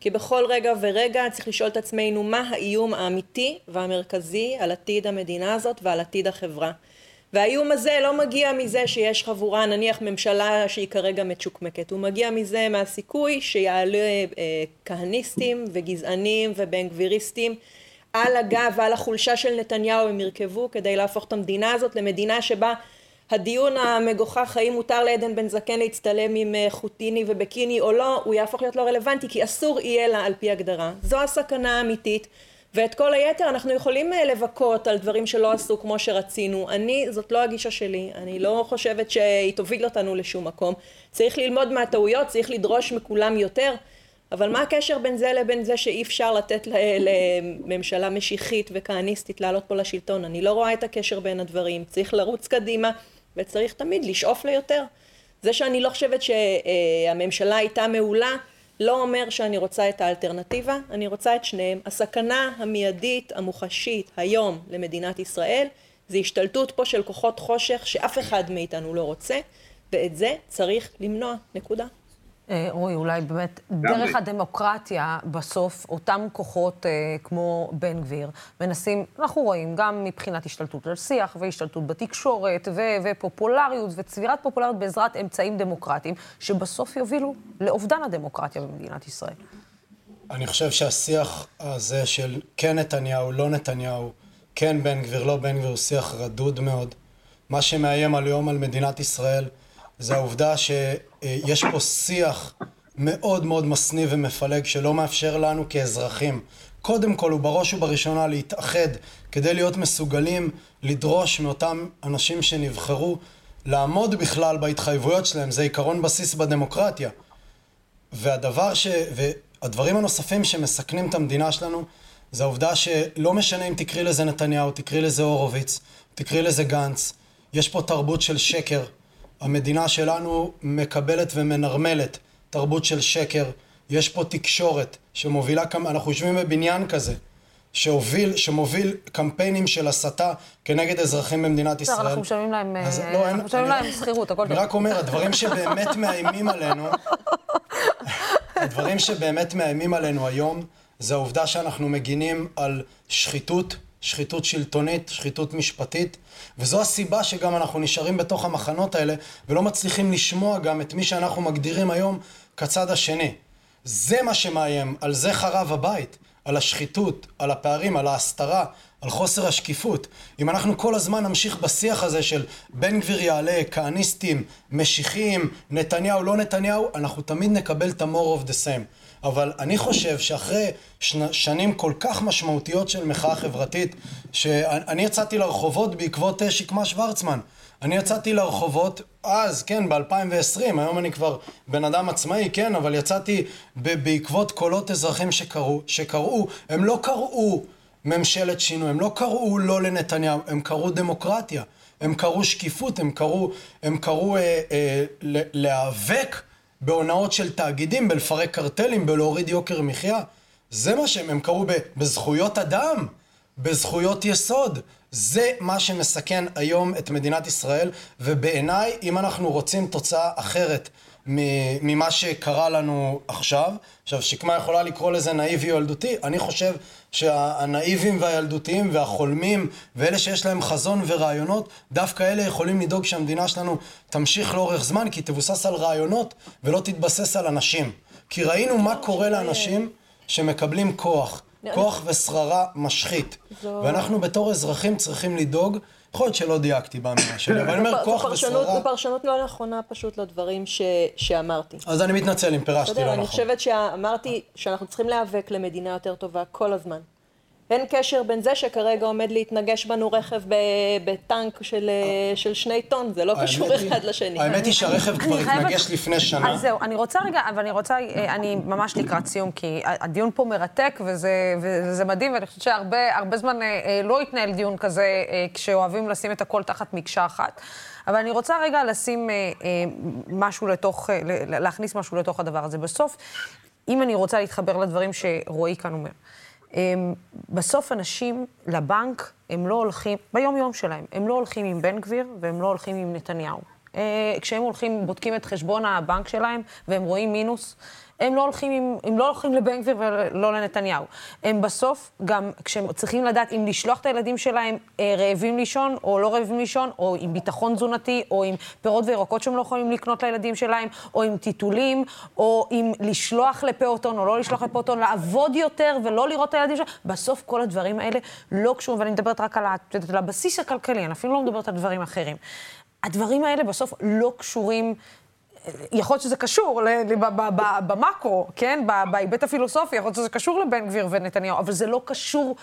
כי בכל רגע ורגע צריך לשאול את עצמנו מה האיום האמיתי והמרכזי על עתיד המדינה הזאת ועל עתיד החברה. והאיום הזה לא מגיע מזה שיש חבורה, נניח ממשלה שהיא כרגע מצ'וקמקת, הוא מגיע מזה מהסיכוי שיעלה כהניסטים וגזענים ובנגביריסטים על הגב ועל החולשה של נתניהו הם ירכבו כדי להפוך את המדינה הזאת למדינה שבה הדיון המגוחך האם מותר לעדן בן זקן להצטלם עם חוטיני ובקיני או לא, הוא יהפוך להיות לא רלוונטי כי אסור יהיה לה על פי הגדרה. זו הסכנה האמיתית. ואת כל היתר אנחנו יכולים לבכות על דברים שלא עשו כמו שרצינו. זאת לא הגישה שלי, אני לא חושבת שהיא תוביל אותנו לשום מקום. צריך ללמוד מהטעויות, צריך לדרוש מכולם יותר, אבל מה הקשר בין זה לבין זה שאי אפשר לתת לממשלה משיחית וכהניסטית לעלות פה לשלטון? אני לא רואה את הקשר בין הדברים, צריך לרוץ קדימה וצריך תמיד לשאוף ליותר. זה שאני לא חושבת שהממשלה הייתה מעולה, לא אומר שאני רוצה את האלטרנטיבה, אני רוצה את שניהם. הסכנה המיידית, המוחשית, היום למדינת ישראל, זה השתלטות פה של כוחות חושך שאף אחד מאיתנו לא רוצה, ואת זה צריך למנוע, נקודה. רועי, אולי באמת דרך הדמוקרטיה בסוף, אותם כוחות כמו בן גביר, מנסים, אנחנו רואים גם מבחינת השתלטות על שיח והשתלטות בתקשורת ופופולריות וצבירת פופולריות בעזרת אמצעים דמוקרטיים, שבסוף יובילו לאובדן הדמוקרטיה במדינת ישראל. אני חושב שהשיח הזה של כן נתניהו, לא נתניהו, כן בן גביר, לא בן גביר, הוא שיח רדוד מאוד. מה שמאיים היום על מדינת ישראל, זה העובדה שיש פה שיח מאוד מאוד מסניב ומפלג שלא מאפשר לנו כאזרחים. קודם כל ובראש ובראשונה להתאחד כדי להיות מסוגלים לדרוש מאותם אנשים שנבחרו לעמוד בכלל בהתחייבויות שלהם. זה עיקרון בסיס בדמוקרטיה. והדברים הנוספים שמסכנים את המדינה שלנו זה העובדה שלא משנה אם תקריא לזה נתניהו, תקריא לזה הורוביץ, תקריא לזה גנץ. יש פה תרבות של שקר. המדינה שלנו מקבלת ומנרמלת תרבות של שקר. יש פה תקשורת שמובילה, אנחנו יושבים בבניין כזה, שמוביל קמפיינים של הסתה כנגד אזרחים במדינת ישראל. אנחנו משלמים להם, אנחנו משלמים להם שכירות, הכל טוב. אני רק אומר, הדברים שבאמת מאיימים עלינו, הדברים שבאמת מאיימים עלינו היום, זה העובדה שאנחנו מגינים על שחיתות, שחיתות שלטונית, שחיתות משפטית, וזו הסיבה שגם אנחנו נשארים בתוך המחנות האלה, ולא מצליחים לשמוע גם את מי שאנחנו מגדירים היום כצד השני. זה מה שמאיים, על זה חרב הבית, על השחיתות, על הפערים, על ההסתרה, על חוסר השקיפות. אם אנחנו כל הזמן נמשיך בשיח הזה של בן גביר יעלה, כהניסטים, משיחים, נתניהו, לא נתניהו, אנחנו תמיד נקבל את more of the same. אבל אני חושב שאחרי שנים כל כך משמעותיות של מחאה חברתית, שאני יצאתי לרחובות בעקבות שקמה שוורצמן. אני יצאתי לרחובות אז, כן, ב-2020, היום אני כבר בן אדם עצמאי, כן, אבל יצאתי בעקבות קולות אזרחים שקראו, הם לא קראו ממשלת שינוי, הם לא קראו לא לנתניהו, הם קראו דמוקרטיה, הם קראו שקיפות, הם קראו להיאבק בהונאות של תאגידים, בלפרק קרטלים, בלהוריד יוקר מחיה. זה מה שהם קראו בזכויות אדם, בזכויות יסוד. זה מה שמסכן היום את מדינת ישראל, ובעיניי, אם אנחנו רוצים תוצאה אחרת ממה שקרה לנו עכשיו. עכשיו, שקמה יכולה לקרוא לזה נאיבי או ילדותי. אני חושב שהנאיבים והילדותיים והחולמים ואלה שיש להם חזון ורעיונות, דווקא אלה יכולים לדאוג שהמדינה שלנו תמשיך לאורך זמן, כי תבוסס על רעיונות ולא תתבסס על אנשים. כי ראינו מה קורה לאנשים שמקבלים כוח. כוח ושררה משחית. ואנחנו בתור אזרחים צריכים לדאוג, יכול להיות שלא דייקתי באמירה שלי, אבל אני אומר כוח ושררה... זו פרשנות לא נכונה פשוט לדברים שאמרתי. אז אני מתנצל אם פירשתי לא נכון. אני חושבת שאמרתי שאנחנו צריכים להיאבק למדינה יותר טובה כל הזמן. אין קשר בין זה שכרגע עומד להתנגש בנו רכב בטנק של 2 טון, זה לא קשור אחד לשני. האמת היא שהרכב כבר התנגש לפני שנה. אז זהו, אני רוצה רגע, אבל אני ממש לקראת סיום, כי הדיון פה מרתק וזה מדהים, ואני חושבת שהרבה זמן לא התנהל דיון כזה, כשאוהבים לשים את הכל תחת מקשה אחת. אבל אני רוצה רגע להכניס משהו לתוך הדבר הזה. בסוף, אם אני רוצה להתחבר לדברים שרועי כאן אומר, בסוף אנשים לבנק, הם לא הולכים, ביום יום שלהם, הם לא הולכים עם בן גביר והם לא הולכים עם נתניהו. כשהם הולכים, בודקים את חשבון הבנק שלהם והם רואים מינוס, הם לא הולכים לבן גביר ולא לנתניהו. הם בסוף, גם כשהם צריכים לדעת אם לשלוח את הילדים שלהם רעבים לישון או לא רעבים לישון, או עם ביטחון תזונתי, או עם פירות וירקות שהם לא יכולים לקנות לילדים שלהם, או עם טיטולים, או עם לשלוח לפעוטון או לא לשלוח לפעוטון, לעבוד יותר ולא לראות את הילדים שלהם. בסוף כל הדברים האלה לא קשורים, ואני מדברת רק על הבסיס הכלכלי, אני אפילו לא מדברת על דברים אחרים. הדברים האלה בסוף לא קשורים, יכול להיות שזה קשור במקרו, כן? בהיבט הפילוסופי, יכול להיות שזה קשור לבן גביר ונתניהו, אבל זה לא קשור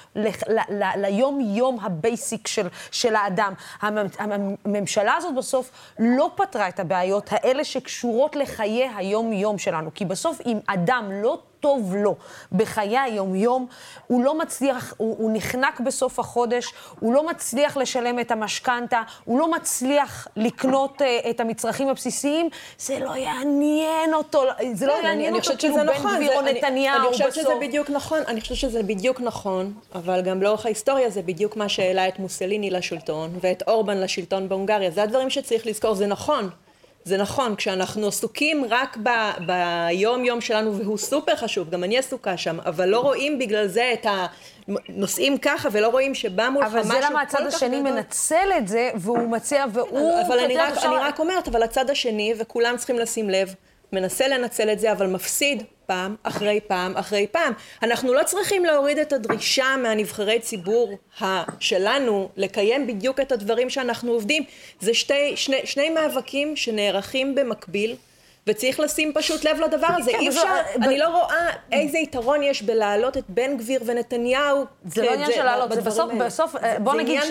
ליום-יום הבייסיק של האדם. הממשלה הזאת בסוף לא פתרה את הבעיות האלה שקשורות לחיי היום-יום שלנו, כי בסוף אם אדם לא טוב לו בחיי היום-יום, הוא לא מצליח, הוא נחנק בסוף החודש, הוא לא מצליח לשלם את המשכנתה, הוא לא מצליח לקנות את המצרכים הבסיסיים, זה לא יעניין אותו, זה לא יעניין אותו כאילו בן גביר או נתניהו. אני חושבת שזה בדיוק נכון, אבל גם לאורך ההיסטוריה זה בדיוק מה שהעלה את מוסליני לשלטון ואת אורבן לשלטון בהונגריה, זה הדברים שצריך לזכור, זה נכון. זה נכון, כשאנחנו עסוקים רק ביום-יום שלנו, והוא סופר חשוב, גם אני עסוקה שם, אבל לא רואים בגלל זה את הנושאים ככה, ולא רואים שבא מולך משהו כל כך גדול. אבל זה למה הצד השני מנצל את זה, והוא מציע, אבל אני רק אומרת, אבל הצד השני, וכולם צריכים לשים לב, מנסה לנצל את זה, אבל מפסיד פעם אחרי פעם אחרי פעם. אנחנו לא צריכים להוריד את הדרישה מהנבחרי ציבור שלנו, לקיים בדיוק את הדברים שאנחנו עובדים. זה שני מאבקים שנערכים במקביל, וצריך לשים פשוט לב לדבר הזה. אי אפשר, אני לא רואה איזה יתרון יש בלהעלות את בן גביר ונתניהו. זה לא עניין של להעלות, זה בסוף, בוא נגיד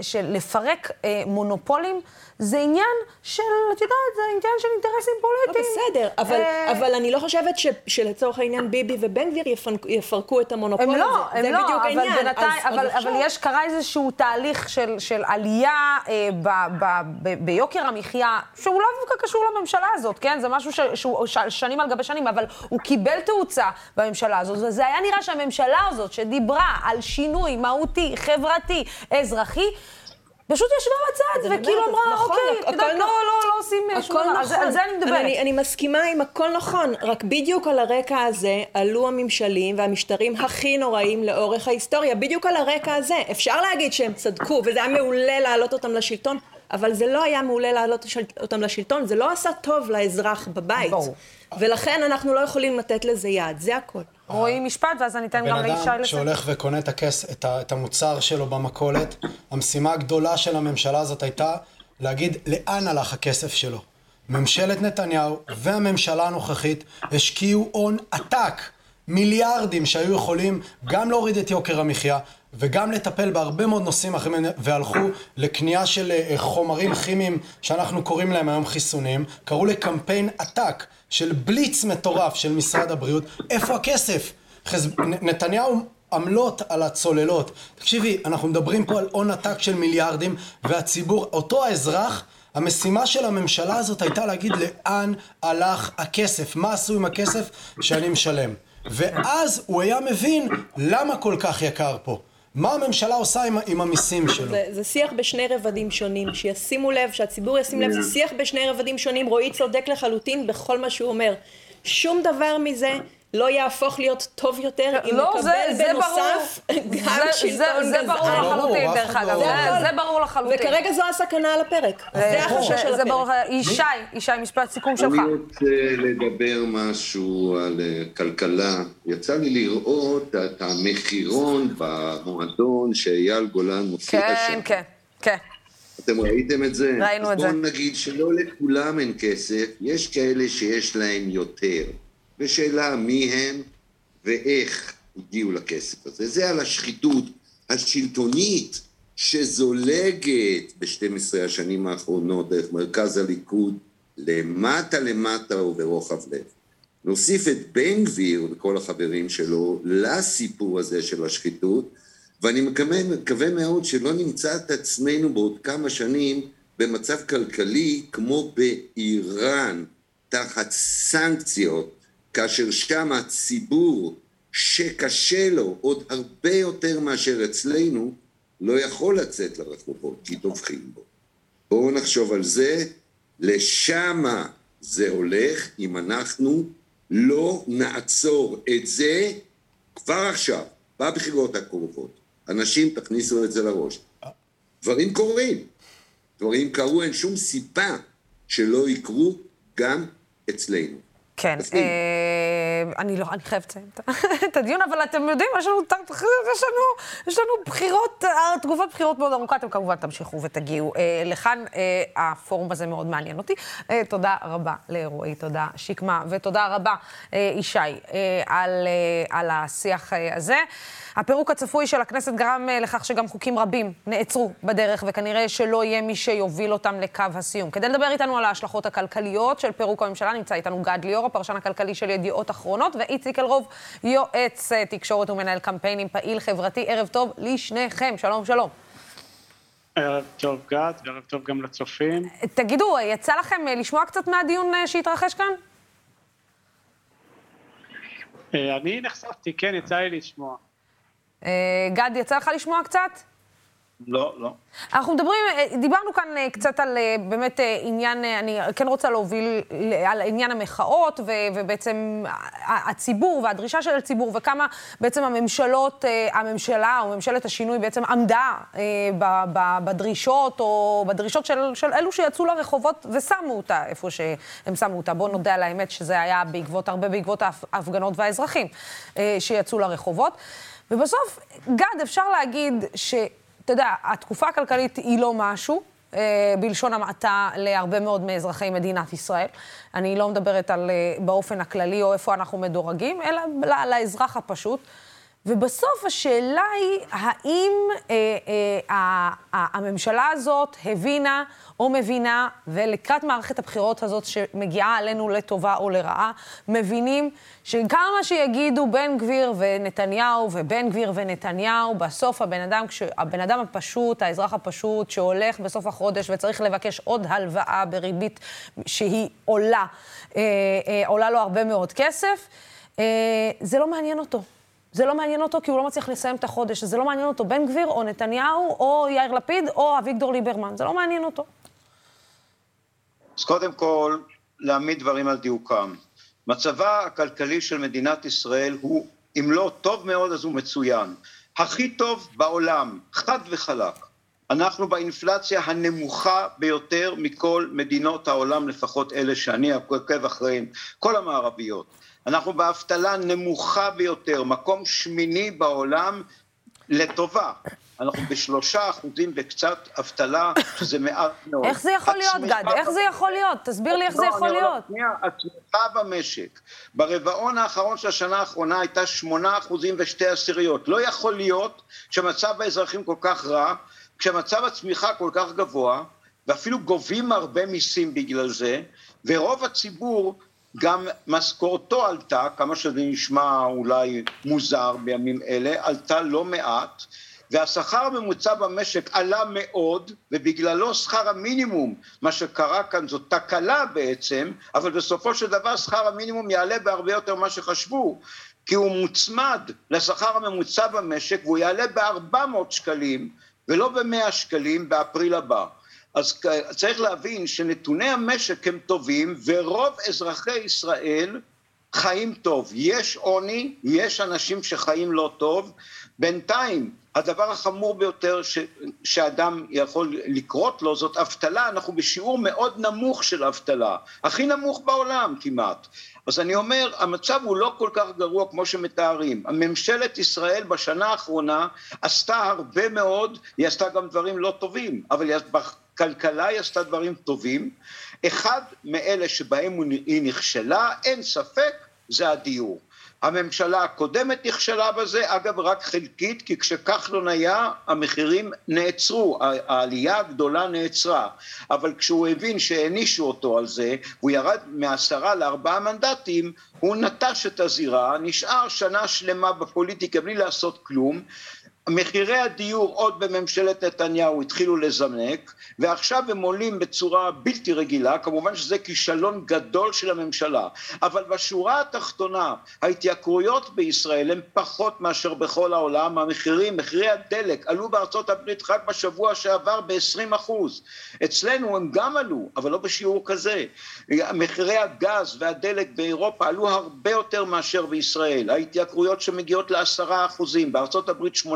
שלפרק מונופולים, זה עניין של, את יודעת, זה עניין של אינטרסים פוליטיים. בסדר, אבל אני לא חושבת שלצורך העניין ביבי ובן גביר יפרקו את המונופול הזה. זה בדיוק העניין. אבל יש קרה איזשהו תהליך של עלייה ביוקר המחיה, שהוא לא דווקא קשור לממשלה הזאת, כן? זה משהו שהוא שנים על גבי שנים, אבל הוא קיבל תאוצה בממשלה הזאת, וזה היה נראה שהממשלה הזאת שדיברה על שינוי מהותי, חברתי, אזרחי, פשוט ישבה בצד, וכאילו אמרה, אוקיי, לא עושים משהו, על זה אני מדברת. אני מסכימה עם הכל נכון, רק בדיוק על הרקע הזה עלו הממשלים והמשטרים הכי נוראים לאורך ההיסטוריה, בדיוק על הרקע הזה. אפשר להגיד שהם צדקו, וזה היה מעולה להעלות אותם לשלטון, אבל זה לא היה מעולה להעלות אותם לשלטון, זה לא עשה טוב לאזרח בבית. ולכן אנחנו לא יכולים לתת לזה יד, זה הכל. רואים משפט, ואז אני אתן גם לאישה לצאת. בן אדם שהולך וקונה את המוצר שלו במכולת, המשימה הגדולה של הממשלה הזאת הייתה להגיד לאן הלך הכסף שלו. ממשלת נתניהו והממשלה הנוכחית השקיעו הון עתק, מיליארדים שהיו יכולים גם להוריד את יוקר המחיה, וגם לטפל בהרבה מאוד נושאים אחרים, והלכו לקנייה של חומרים כימיים שאנחנו קוראים להם היום חיסונים, קראו לקמפיין עתק של בליץ מטורף של משרד הבריאות. איפה הכסף? נתניהו עמלות על הצוללות. תקשיבי, אנחנו מדברים פה על עון עתק של מיליארדים, והציבור, אותו האזרח, המשימה של הממשלה הזאת הייתה להגיד לאן הלך הכסף, מה עשו עם הכסף שאני משלם. ואז הוא היה מבין למה כל כך יקר פה. מה הממשלה עושה עם המיסים שלו? זה שיח בשני רבדים שונים, שישימו לב, שהציבור ישים לב, זה שיח בשני רבדים שונים, רועי צודק לחלוטין בכל מה שהוא אומר. שום דבר מזה לא יהפוך להיות טוב יותר אם נקבל בנוסף גם שלטון גזעני. זה ברור לחלוטין, דרך אגב. זה ברור לחלוטין. וכרגע זו הסכנה על הפרק. זה החשש על הפרק. ישי, משפט סיכום שלך. אני רוצה לדבר משהו על כלכלה. יצא לי לראות את המחירון במועדון שאייל גולן מופיע שם. כן, כן. אתם ראיתם את זה? ראינו את זה. בואו נגיד שלא לכולם אין כסף, יש כאלה שיש להם יותר. ושאלה מי הם ואיך הגיעו לכסף הזה. זה על השחיתות השלטונית שזולגת ב-12 השנים האחרונות דרך מרכז הליכוד למטה למטה וברוחב לב. נוסיף את בן גביר וכל החברים שלו לסיפור הזה של השחיתות, ואני מקווה מאוד שלא נמצא את עצמנו בעוד כמה שנים במצב כלכלי כמו באיראן, תחת סנקציות, כאשר שם הציבור שקשה לו עוד הרבה יותר מאשר אצלנו, לא יכול לצאת לרחובות, כי תופכים בו. בואו נחשוב על זה, לשם זה הולך, אם אנחנו לא נעצור את זה כבר עכשיו, בבחירות הקרובות. אנשים תכניסו את זה לראש. דברים קורים, דברים קרו, אין שום סיבה שלא יקרו גם אצלנו. כן, אני לא, אני חייבת לסיים את הדיון, אבל אתם יודעים, יש לנו בחירות, תגובות בחירות מאוד ארוכה, אתם כמובן תמשיכו ותגיעו לכאן, הפורום הזה מאוד מעניין אותי. תודה רבה לרועי, תודה שקמה, ותודה רבה ישי על השיח הזה. הפירוק הצפוי של הכנסת גרם לכך שגם חוקים רבים נעצרו בדרך, וכנראה שלא יהיה מי שיוביל אותם לקו הסיום. כדי לדבר איתנו על ההשלכות הכלכליות של פירוק הממשלה, נמצא איתנו גד ליאור, הפרשן הכלכלי של ידיעות אחרונות, ואיציק אלרוב, יועץ תקשורת ומנהל קמפיינים, פעיל חברתי. ערב טוב לשניכם, שלום שלום. ערב טוב גד, וערב טוב גם לצופים. תגידו, יצא לכם לשמוע קצת מהדיון שהתרחש כאן? אני נחשפתי, כן, יצא לי לשמוע. גד, יצא לך לשמוע קצת? לא, לא. אנחנו דיברנו כאן קצת על באמת עניין, אני כן רוצה להוביל על עניין המחאות ובעצם הציבור והדרישה של הציבור, וכמה בעצם הממשלה או ממשלת השינוי בעצם עמדה בדרישות או בדרישות של אלו שיצאו לרחובות ושמו אותה איפה שהם שמו אותה. בוא נודה על האמת שזה היה בעקבות ההפגנות והאזרחים שיצאו לרחובות. ובסוף, גד, אפשר להגיד שאתה יודע, התקופה הכלכלית היא לא משהו, בלשון המעטה להרבה מאוד מאזרחי מדינת ישראל. אני לא מדברת על באופן הכללי או איפה אנחנו מדורגים, אלא על האזרח הפשוט. ובסוף השאלה היא, האם הממשלה הזאת הבינה או מבינה, ולקראת מערכת הבחירות הזאת שמגיעה עלינו לטובה או לרעה, מבינים שכמה שיגידו בן גביר ונתניהו ובן גביר ונתניהו, בסוף הבן אדם הפשוט, האזרח הפשוט, שהולך בסוף החודש וצריך לבקש עוד הלוואה בריבית שהיא עולה לו הרבה מאוד כסף, זה לא מעניין אותו. זה לא מעניין אותו כי הוא לא מצליח לסיים את החודש, זה לא מעניין אותו בן גביר או נתניהו או יאיר לפיד או אביגדור ליברמן, זה לא מעניין אותו. אז קודם כל, להעמיד דברים על דיוקם. מצבה הכלכלי של מדינת ישראל הוא, אם לא טוב מאוד, אז הוא מצוין. הכי טוב בעולם, חד וחלק. אנחנו באינפלציה הנמוכה ביותר מכל מדינות העולם, לפחות אלה שאני עוקב אחריהם, כל המערביות. אנחנו באבטלה נמוכה ביותר, מקום שמיני בעולם לטובה. אנחנו ב3% וקצת אבטלה, שזה מעט מאוד. איך זה יכול להיות, גד? איך זה יכול להיות? תסביר לי איך זה יכול להיות. הצמיחה במשק, ברבעון האחרון של השנה האחרונה הייתה 8.2%. לא יכול להיות שמצב האזרחים כל כך רע, כשמצב הצמיחה כל כך גבוה, ואפילו גובים הרבה מיסים בגלל זה, ורוב הציבור גם משכורתו עלתה, כמה שזה נשמע אולי מוזר בימים אלה, עלתה לא מעט, והשכר הממוצע במשק עלה מאוד, ובגללו שכר המינימום, מה שקרה כאן זו תקלה בעצם, אבל בסופו של דבר שכר המינימום יעלה בהרבה יותר מה שחשבו, כי הוא מוצמד לשכר הממוצע במשק, והוא יעלה ב-400 שקלים, ולא ב-100 שקלים באפריל הבא. אז צריך להבין שנתוני המשק הם טובים, ורוב אזרחי ישראל חיים טוב. יש עוני, יש אנשים שחיים לא טוב. בינתיים, הדבר החמור ביותר שאדם יכול לקרות לו זאת אבטלה. אנחנו בשיעור מאוד נמוך של אבטלה, הכי נמוך בעולם כמעט. אז אני אומר, המצב הוא לא כל כך גרוע כמו שמתארים. הממשלת ישראל בשנה האחרונה עשתה הרבה מאוד, היא עשתה גם דברים לא טובים, אבל בכלכלה היא עשתה דברים טובים. אחד מאלה שבהם היא נכשלה, אין ספק, זה הדיור. הממשלה הקודמת נכשלה בזה, אגב רק חלקית, כי כשכחלון היה, המחירים נעצרו, העלייה הגדולה נעצרה, אבל כשהוא הבין שהנישו אותו על זה, הוא ירד מ10 ל4 מנדטים, הוא נטש את הזירה, נשאר שנה שלמה בפוליטיקה בלי לעשות כלום, מחירי הדיור עוד בממשלת נתניהו התחילו לזנק, ועכשיו הם עולים בצורה בלתי רגילה, כמובן שזה כישלון גדול של הממשלה, אבל בשורה התחתונה, ההתייקרויות בישראל הן פחות מאשר בכל העולם, מחירי הדלק עלו בארצות הברית רק בשבוע שעבר ב20%, אצלנו הם גם עלו, אבל לא בשיעור כזה, מחירי הגז והדלק באירופה עלו הרבה יותר מאשר בישראל, ההתייקרויות שמגיעות ל10%, בארצות הברית 8.6%,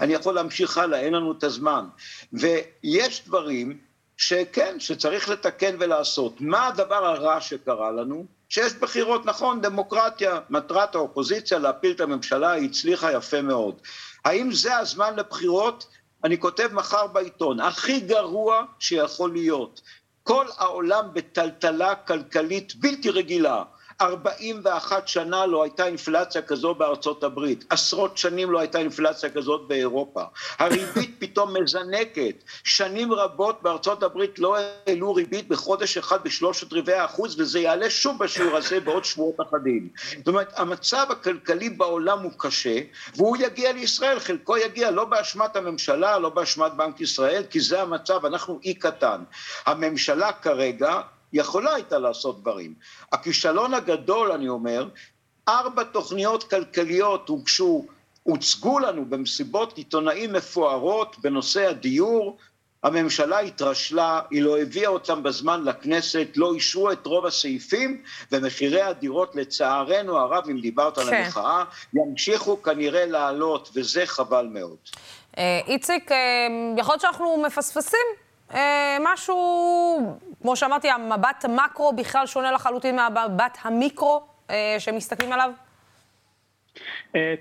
אני יכול להמשיך הלאה, אין לנו את הזמן, ויש דברים שכן, שצריך לתקן ולעשות. מה הדבר הרע שקרה לנו? שיש בחירות, נכון, דמוקרטיה, מטרת האופוזיציה להפיל את הממשלה, היא הצליחה יפה מאוד. האם זה הזמן לבחירות? אני כותב מחר בעיתון, הכי גרוע שיכול להיות. כל העולם בטלטלה כלכלית בלתי רגילה, 41 שנה לא הייתה אינפלציה כזו בארצות הברית, עשרות שנים לא הייתה אינפלציה כזאת באירופה, הריבית פתאום מזנקת, שנים רבות בארצות הברית לא העלו ריבית בחודש אחד ב3.25%, וזה יעלה שוב בשיעור הזה בעוד שבועות אחדים. זאת אומרת, המצב הכלכלי בעולם הוא קשה, והוא יגיע לישראל, חלקו יגיע לא באשמת הממשלה, לא באשמת בנק ישראל, כי זה המצב, אנחנו אי קטן. הממשלה כרגע, יכולה הייתה לעשות דברים. הכישלון הגדול, אני אומר, 4 תוכניות כלכליות הוצגו לנו במסיבות עיתונאים מפוארות בנושא הדיור, הממשלה התרשלה, היא לא הביאה אותם בזמן לכנסת, לא אישרו את רוב הסעיפים, ומחירי הדירות לצערנו הרב, אם דיברת על המחאה, ימשיכו כנראה לעלות, וזה חבל מאוד. איציק, יכול להיות שאנחנו מפספסים? משהו, כמו שאמרתי, המבט המקרו בכלל שונה לחלוטין מהמבט המיקרו שמסתכלים עליו?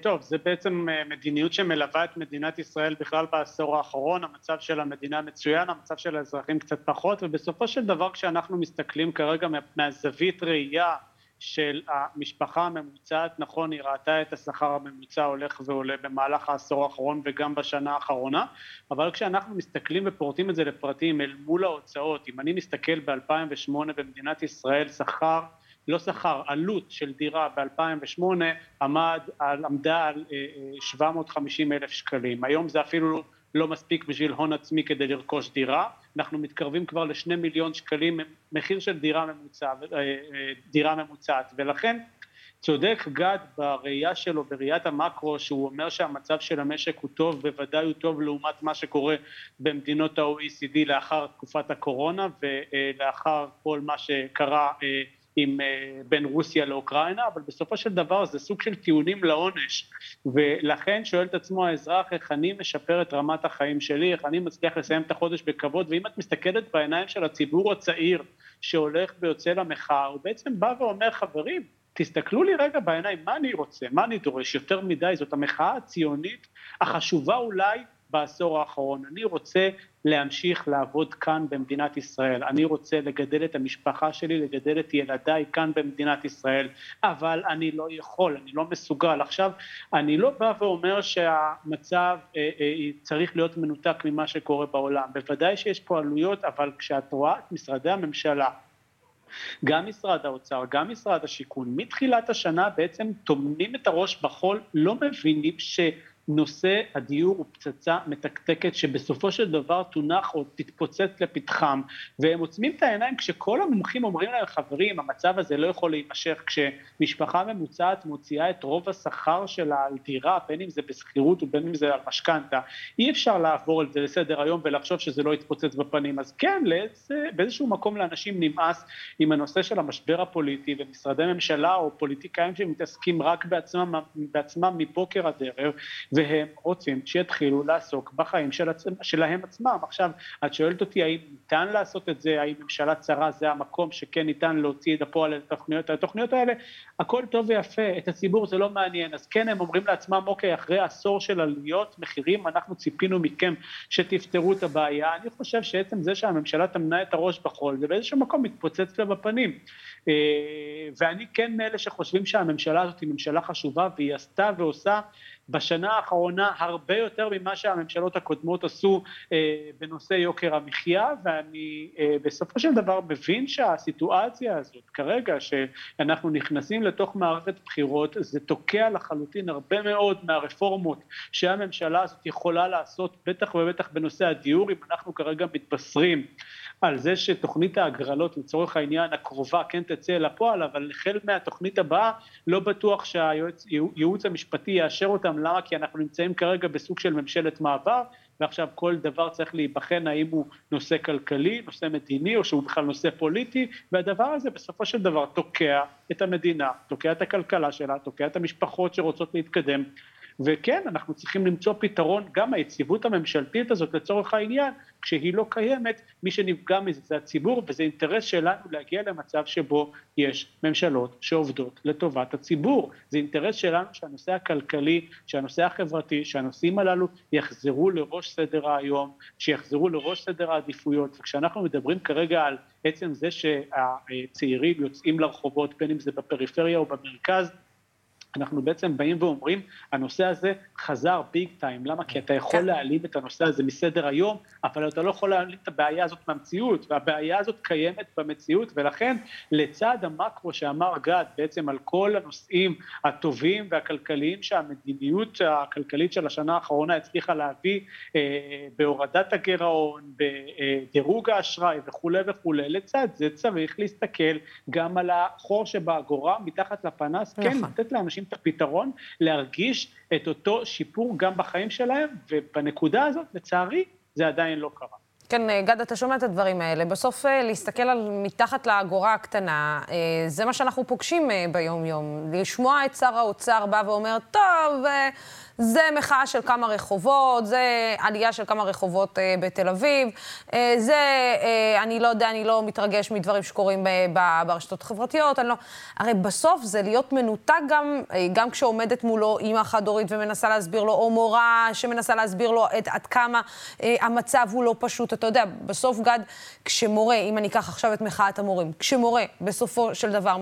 טוב, זה בעצם מדיניות שמלווה את מדינת ישראל בכלל בעשור האחרון, המצב של המדינה מצוין, המצב של האזרחים קצת פחות, ובסופו של דבר כשאנחנו מסתכלים כרגע מהזווית ראייה של המשפחה הממוצעת, נכון, היא ראתה את השכר הממוצע הולך ועולה במהלך העשור האחרון וגם בשנה האחרונה, אבל כשאנחנו מסתכלים ופורטים את זה לפרטים אל מול ההוצאות, אם אני מסתכל ב-2008 במדינת ישראל, עלות של דירה ב-2008 עמדה על 750,000 שקלים, היום זה אפילו לא מספיק בשביל הון עצמי כדי לרכוש דירה, אנחנו מתקרבים כבר ל2 מיליון שקלים מחיר של דירה ממוצעת, ולכן צודק גד בראייה שלו, בראיית המקרו, שהוא אומר שהמצב של המשק הוא טוב, בוודאי הוא טוב לעומת מה שקורה במדינות ה-OECD לאחר תקופת הקורונה ולאחר כל מה שקרה בין רוסיה לאוקראינה, אבל בסופו של דבר זה סוג של טיעונים לעונש, ולכן שואל את עצמו האזרח, איך אני משפר את רמת החיים שלי, איך אני מצליח לסיים את החודש בכבוד, ואם את מסתכלת בעיניים של הציבור הצעיר שהולך ויוצא למחאה, הוא בעצם בא ואומר, חברים, תסתכלו לי רגע בעיניים, מה אני רוצה, מה אני דורש, יותר מדי, זאת המחאה הציונית החשובה אולי בעשור האחרון, אני רוצה להמשיך לעבוד כאן במדינת ישראל, אני רוצה לגדל את המשפחה שלי, לגדל את ילדיי כאן במדינת ישראל, אבל אני לא יכול, אני לא מסוגל. עכשיו, אני לא בא ואומר שהמצב צריך להיות מנותק ממה שקורה בעולם, בוודאי שיש פה עלויות, אבל כשאת רואה את משרדי הממשלה, גם משרד האוצר, גם משרד השיכון, מתחילת השנה בעצם טומנים את הראש בחול, לא מבינים ש... נושא הדיור הוא פצצה מתקתקת שבסופו של דבר תונח או תתפוצץ לפתחם, והם עוצמים את העיניים כשכל המומחים אומרים להם, חברים, המצב הזה לא יכול להימשך. כשמשפחה ממוצעת מוציאה את רוב השכר שלה על דירה, בין אם זה בשכירות ובין אם זה על משכנתה, אי אפשר לעבור על זה לסדר היום ולחשוב שזה לא יתפוצץ בפנים. אז כן, באיזשהו מקום לאנשים נמאס עם הנושא של המשבר הפוליטי, ומשרדי ממשלה או פוליטיקאים שמתעסקים רק בעצמם מבוקר עד ערב, והם רוצים שיתחילו לעסוק בחיים שלהם עצמם. עכשיו, את שואלת אותי, האם ניתן לעשות את זה? האם ממשלה צרה זה המקום שכן ניתן להוציא את הפועל את התוכניות? התוכניות האלה, הכל טוב ויפה, את הציבור זה לא מעניין. אז כן, הם אומרים לעצמם, אוקיי, אחרי עשור של עליות מחירים, אנחנו ציפינו מכם שתפתרו את הבעיה. אני חושב שעצם זה שהממשלה תמנה את הראש בחול, זה באיזשהו מקום מתפוצץ לה בפנים. ואני כן מאלה שחושבים שהממשלה הזאת היא ממשלה חשובה, והיא עשתה ועושה בשנה האחרונה הרבה יותר ממה שהממשלות הקודמות עשו בנושא יוקר המחיה, ואני בסופו של דבר מבין שהסיטואציה הזאת כרגע שאנחנו נכנסים לתוך מערכת בחירות, זה תוקע לחלוטין הרבה מאוד מהרפורמות שהממשלה הזאת יכולה לעשות, בטח ובטח בנושא הדיור. אם אנחנו כרגע מתבשרים על זה שתוכנית ההגרלות לצורך העניין הקרובה כן תצא לפועל, אבל החל מהתוכנית הבאה לא בטוח שהייעוץ המשפטי יאשר אותם. למה? כי אנחנו נמצאים כרגע בסוג של ממשלת מעבר, ועכשיו כל דבר צריך להיבחן האם הוא נושא כלכלי, נושא מדיני, או שהוא בכלל נושא פוליטי, והדבר הזה בסופו של דבר תוקע את המדינה, תוקע את הכלכלה שלה, תוקע את המשפחות שרוצות להתקדם. וכן, אנחנו צריכים למצוא פתרון, גם היציבות הממשלתית הזאת לצורך העניין, כשהיא לא קיימת, מי שנפגע מזה זה הציבור, וזה אינטרס שלנו להגיע למצב שבו יש ממשלות שעובדות לטובת הציבור. זה אינטרס שלנו שהנושא הכלכלי, שהנושא החברתי, שהנושאים הללו יחזרו לראש סדר היום, שיחזרו לראש סדר העדיפויות. וכשאנחנו מדברים כרגע על עצם זה שהצעירים יוצאים לרחובות, בין אם זה בפריפריה או במרכז, אנחנו בעצם באים ואומרים, הנושא הזה חזר ביג טיים. למה? כי אתה יכול להעלים את הנושא הזה מסדר היום, אבל אתה לא יכול להעלים את הבעיה הזאת מהמציאות, והבעיה הזאת קיימת במציאות, ולכן לצד המקרו שאמר גד, בעצם על כל הנושאים הטובים והכלכליים, שהמדיניות הכלכלית של השנה האחרונה הצליחה להביא בהורדת הגירעון, בדירוג האשראי וכו' וכו', לצד זה צריך להסתכל גם על החור שבאגורה, מתחת לפנס, כן, לתת לאנשים את הפתרון, להרגיש את אותו שיפור גם בחיים שלהם, ובנקודה הזאת, לצערי, זה עדיין לא קרה. כן, גד, אתה שומע את הדברים האלה. בסוף, להסתכל על מתחת לאגורה הקטנה, זה מה שאנחנו פוגשים ביום-יום. לשמוע את שר האוצר בא ואומר, טוב, זה מחאה של כמה רחובות, זה עלייה של כמה רחובות בתל אביב, זה, אני לא יודע, אני לא מתרגש מדברים שקורים ברשתות החברתיות, אני לא... הרי בסוף זה להיות מנותק גם כשעומדת מולו אמא חד-הורית ומנסה להסביר לו, או מורה שמנסה להסביר לו עד כמה המצב הוא לא פשוט. אתה יודע, בסוף גד, כשמורה, אם אני אקח עכשיו את מחאת המורים, כשמורה בסופו של דבר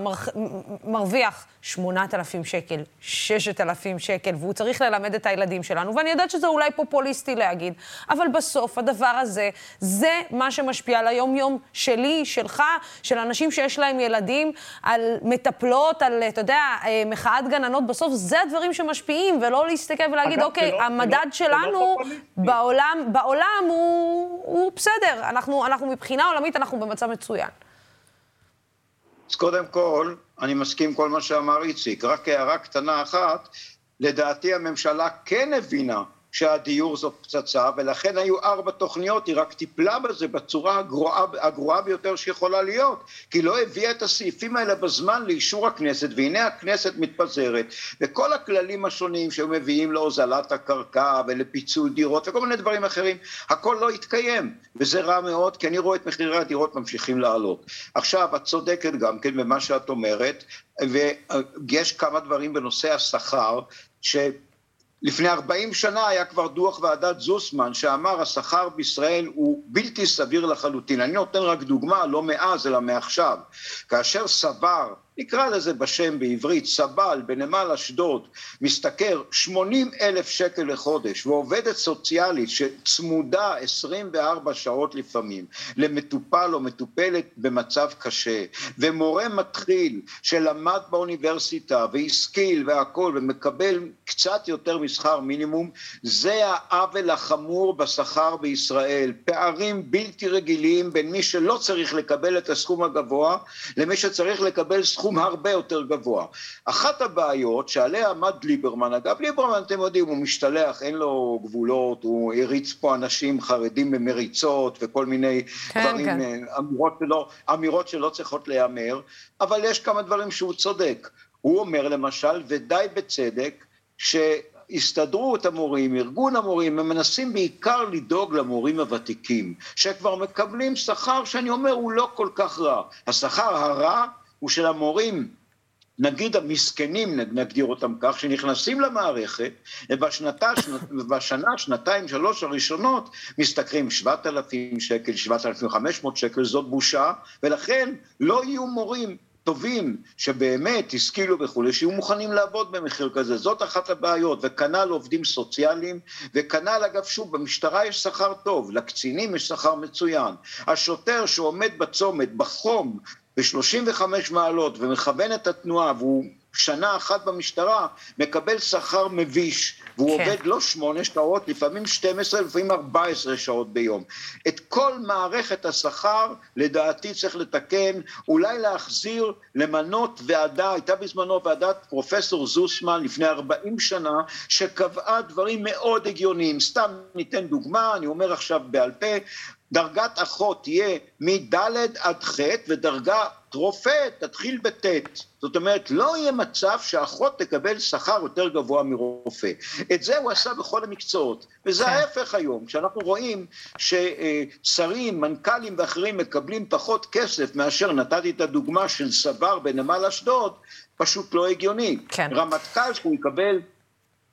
מרוויח 8,000 שקל, 6,000 שקל, והוא צריך ללמד את הילדים שלנו, ואני יודעת שזה אולי פופוליסטי להגיד, אבל בסוף הדבר הזה, זה מה שמשפיע על היום-יום שלי, שלך, של אנשים שיש להם ילדים, על מטפלות, על, אתה יודע, מחאת גננות, בסוף זה הדברים שמשפיעים, ולא להסתכל ולהגיד, אוקיי, המדד שלנו בעולם הוא בסדר, אנחנו מבחינה עולמית, אנחנו במצב מצוין. אז קודם כל, אני מסכים כל מה שאמר איציק, רק הערה קטנה אחת, לדעתי הממשלה כן הבינה שהדיור זו פצצה, ולכן היו 4 תוכניות, היא רק טיפלה בזה בצורה הגרועה ביותר שיכולה להיות, כי לא הביאה את הסעיפים האלה בזמן לאישור הכנסת, והנה הכנסת מתפזרת, וכל הכללים השונים שהם מביאים להוזלת הקרקע ולפיצול דירות וכל מיני דברים אחרים, הכל לא התקיים, וזה רע מאוד, כי אני רואה את מחירי הדירות ממשיכים לעלות. עכשיו, את צודקת גם כן במה שאת אומרת, ויש כמה דברים בנושא השכר, לפני 40 שנה היה כבר דוח ועדת זוסמן שאמר השכר בישראל הוא בלתי סביר לחלוטין. אני נותן רק דוגמה, לא מאז אלא מעכשיו. כאשר סבר נקרא לזה בשם בעברית, סבל בנמל אשדוד, משתכר 80,000 שקל לחודש, ועובדת סוציאלית שצמודה 24 שעות לפעמים, למטופל או מטופלת במצב קשה, ומורה מתחיל שלמד באוניברסיטה, והשכיל והכל, ומקבל קצת יותר משכר מינימום, זה העוול החמור בשכר בישראל, פערים בלתי רגילים בין מי שלא צריך לקבל את הסכום הגבוה, למי שצריך לקבל סכום הרבה יותר גבוה. אחת הבעיות שעליה עמד ליברמן, אגב ליברמן אתם יודעים, הוא משתלח, אין לו גבולות, הוא הריץ פה אנשים חרדים במריצות וכל מיני דברים, אמירות שלא צריכות להיאמר, אבל יש כמה דברים שהוא צודק. הוא אומר למשל, ודי בצדק, הסתדרות המורים, ארגון המורים, הם מנסים בעיקר לדאוג למורים הוותיקים, שכבר מקבלים שכר שאני אומר הוא לא כל כך רע. השכר הרע הוא של המורים, נגיד המסכנים, נגדיר אותם כך, שנכנסים למערכת, ובשנה, שנתיים, שלוש הראשונות, משתכרים 7,000 שקל, 7,500 שקל, זאת בושה, ולכן לא יהיו מורים טובים שבאמת השכילו וכולי, שיהיו מוכנים לעבוד במחיר כזה. זאת אחת הבעיות, וכנ"ל עובדים סוציאליים, וכנ"ל אגב שוב, במשטרה יש שכר טוב, לקצינים יש שכר מצוין. השוטר שעומד בצומת, בחום, ב-35 מעלות, ומכוון את התנועה, והוא שנה אחת במשטרה, מקבל שכר מביש, והוא עובד לא 8 שעות, לפעמים 12, לפעמים 14 שעות ביום. את כל מערכת השכר, לדעתי צריך לתקן, אולי להחזיר למנות ועדה, הייתה בזמנו ועדת פרופסור זוסמן, לפני 40 שנה, שקבעה דברים מאוד הגיוניים. סתם ניתן דוגמה, אני אומר עכשיו בעל פה, דרגת אחות תהיה מדלת עד חטא, ודרגת רופא תתחיל בטט. זאת אומרת, לא יהיה מצב שאחות תקבל שכר יותר גבוה מרופא. את זה הוא עשה בכל המקצועות, וזה ההפך היום, כשאנחנו רואים ששרים, מנכ"לים ואחרים מקבלים פחות כסף מאשר, נתתי את הדוגמה של סבר בנמל אשדוד, פשוט לא הגיוני. רמטכ"ל שהוא יקבל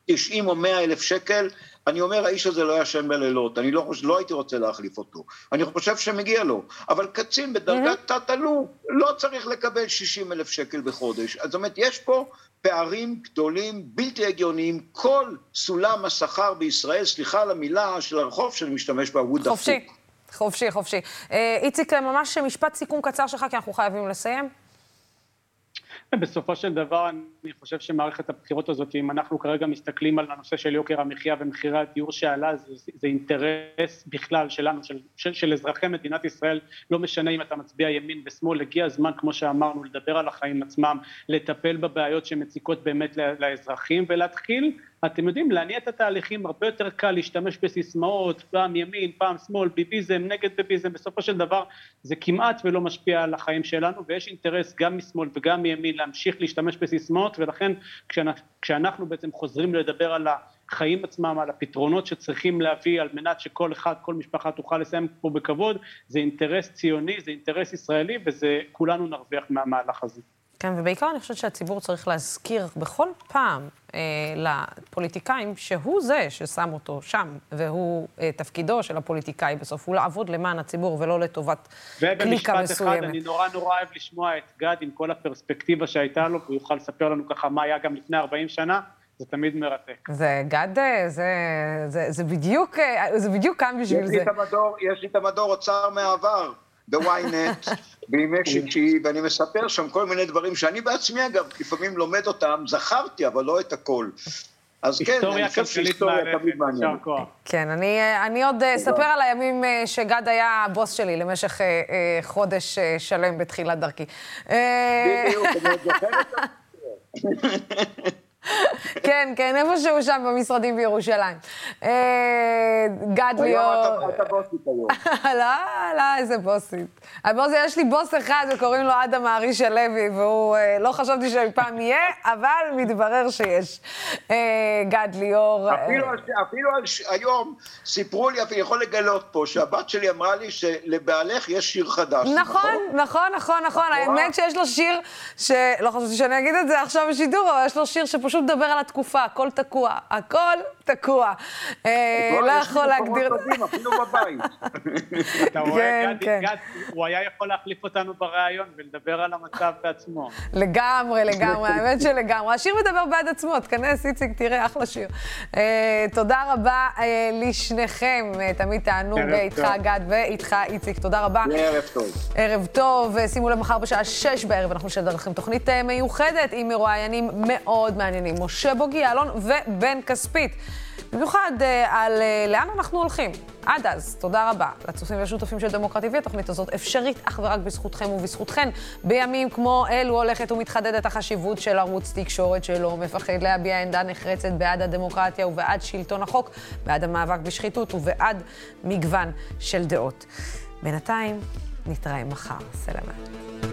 90 או 100,000 שקל, אני אומר, האיש הזה לא ישן בלילות, אני לא הייתי רוצה להחליף אותו, אני חושב שמגיע לו, אבל קצין בדרגת תת-אלוף, לא צריך לקבל 60,000 שקל בחודש, זאת אומרת, יש פה פערים גדולים, בלתי הגיוניים, כל סולם השכר בישראל, סליחה על המילה של הרחוב שאני משתמש בה, הוא דפוק. חופשי. איציק, ממש משפט סיכום קצר שלך, כי אנחנו חייבים לסיים. בסופו של דבר אני חושב שמערכת הבחירות הזאת, אם אנחנו כרגע מסתכלים על הנושא של יוקר המחיה ומחירי הדיור שעלה, זה אינטרס בכלל שלנו, של אזרחי מדינת ישראל, לא משנה אם אתה מצביע ימין ושמאל, הגיע הזמן, כמו שאמרנו, לדבר על החיים עצמם, לטפל בבעיות שמציקות באמת לאזרחים, ולהתחיל, אתם יודעים, להניע את התהליכים. הרבה יותר קל להשתמש בסיסמאות, פעם ימין, פעם שמאל, ביביזם, נגד ביביזם, בסופו של דבר זה כמעט ולא משפיע על החיים שלנו, ויש אינטרס גם משמאל וגם מימין להמשיך להשתמש בסיסמאות, ולכן כשאנחנו בעצם חוזרים לדבר על החיים עצמם, על הפתרונות שצריכים להביא על מנת שכל אחד, כל משפחה תוכל לסיים פה בכבוד, זה אינטרס ציוני, זה אינטרס ישראלי, וזה כולנו נרוויח מהמהלך הזה. כן, ובעיקר אני חושבת שהציבור צריך להזכיר בכל פעם לפוליטיקאים שהוא זה ששם אותו שם, והוא תפקידו של הפוליטיקאי בסוף, הוא לעבוד למען הציבור ולא לטובת קליקה מסוימת. ובמשפט אחד, אני נורא אוהב לשמוע את גד עם כל הפרספקטיבה שהייתה לו, והוא יוכל לספר לנו ככה מה היה גם לפני 40 שנה, זה תמיד מרתק. זה גד, זה בדיוק, זה בדיוק כאן בשביל זה. יש לי את המדור אוצר מהעבר. בוויינט, בימי שישי, ואני מספר שם כל מיני דברים שאני בעצמי אגב לפעמים לומד אותם, זכרתי אבל לא את הכל. אז כן, אני חושב שהיסטוריה תמיד מעניינת. כן, אני עוד אספר על הימים שגד היה הבוס שלי למשך חודש שלם בתחילת דרכי. בדיוק, אני זוכרת אותם. כן, איפשהו שם במשרדים בירושלים. גד ליאור. היום אתה בוסית היום. לא, איזה בוסית. יש לי בוס אחד וקוראים לו אדם אהריש הלוי, והוא לא חשבתי שפעם יהיה, אבל מתברר שיש. גד ליאור. אפילו היום סיפרו לי, אפילו יכול לגלות פה, שהבת שלי אמרה לי שלבעלך יש שיר חדש. נכון. האמת שיש לו שיר, שלא חשבתי שאני אגיד את זה עכשיו בשידור, אבל יש לו שיר שפשוט לדבר על התקופה, הכל תקוע, הכל תקוע. לא יכול להגדיר... אפילו בבית. אתה רואה, גד, הוא היה יכול להחליף אותנו בראיון ולדבר על המצב בעצמו. לגמרי, לגמרי, האמת שלגמרי. השיר מדבר בעד עצמו, תכנס, איציק, תראה, אחלה שיר. תודה רבה לשניכם, תמיד תענו איתך גד ואיתך איציק, תודה רבה. ערב טוב. ערב טוב, שימו לב מחר בשעה 6 בערב, אנחנו נשדר לכם תוכנית מיוחדת עם מרואיינים מאוד מעניינים, משה בוגי יעלון ובן כספית. במיוחד על לאן אנחנו הולכים. עד אז, תודה רבה לצופים ולשותפים של דמוקרטיה. התוכנית הזאת אפשרית אך ורק בזכותכם ובזכותכן. בימים כמו אלו הולכת ומתחדדת החשיבות של ערוץ תקשורת שלא מפחד להביע עמדה נחרצת בעד הדמוקרטיה ובעד שלטון החוק, בעד המאבק בשחיתות ובעד מגוון של דעות. בינתיים נתראה מחר. סלמה.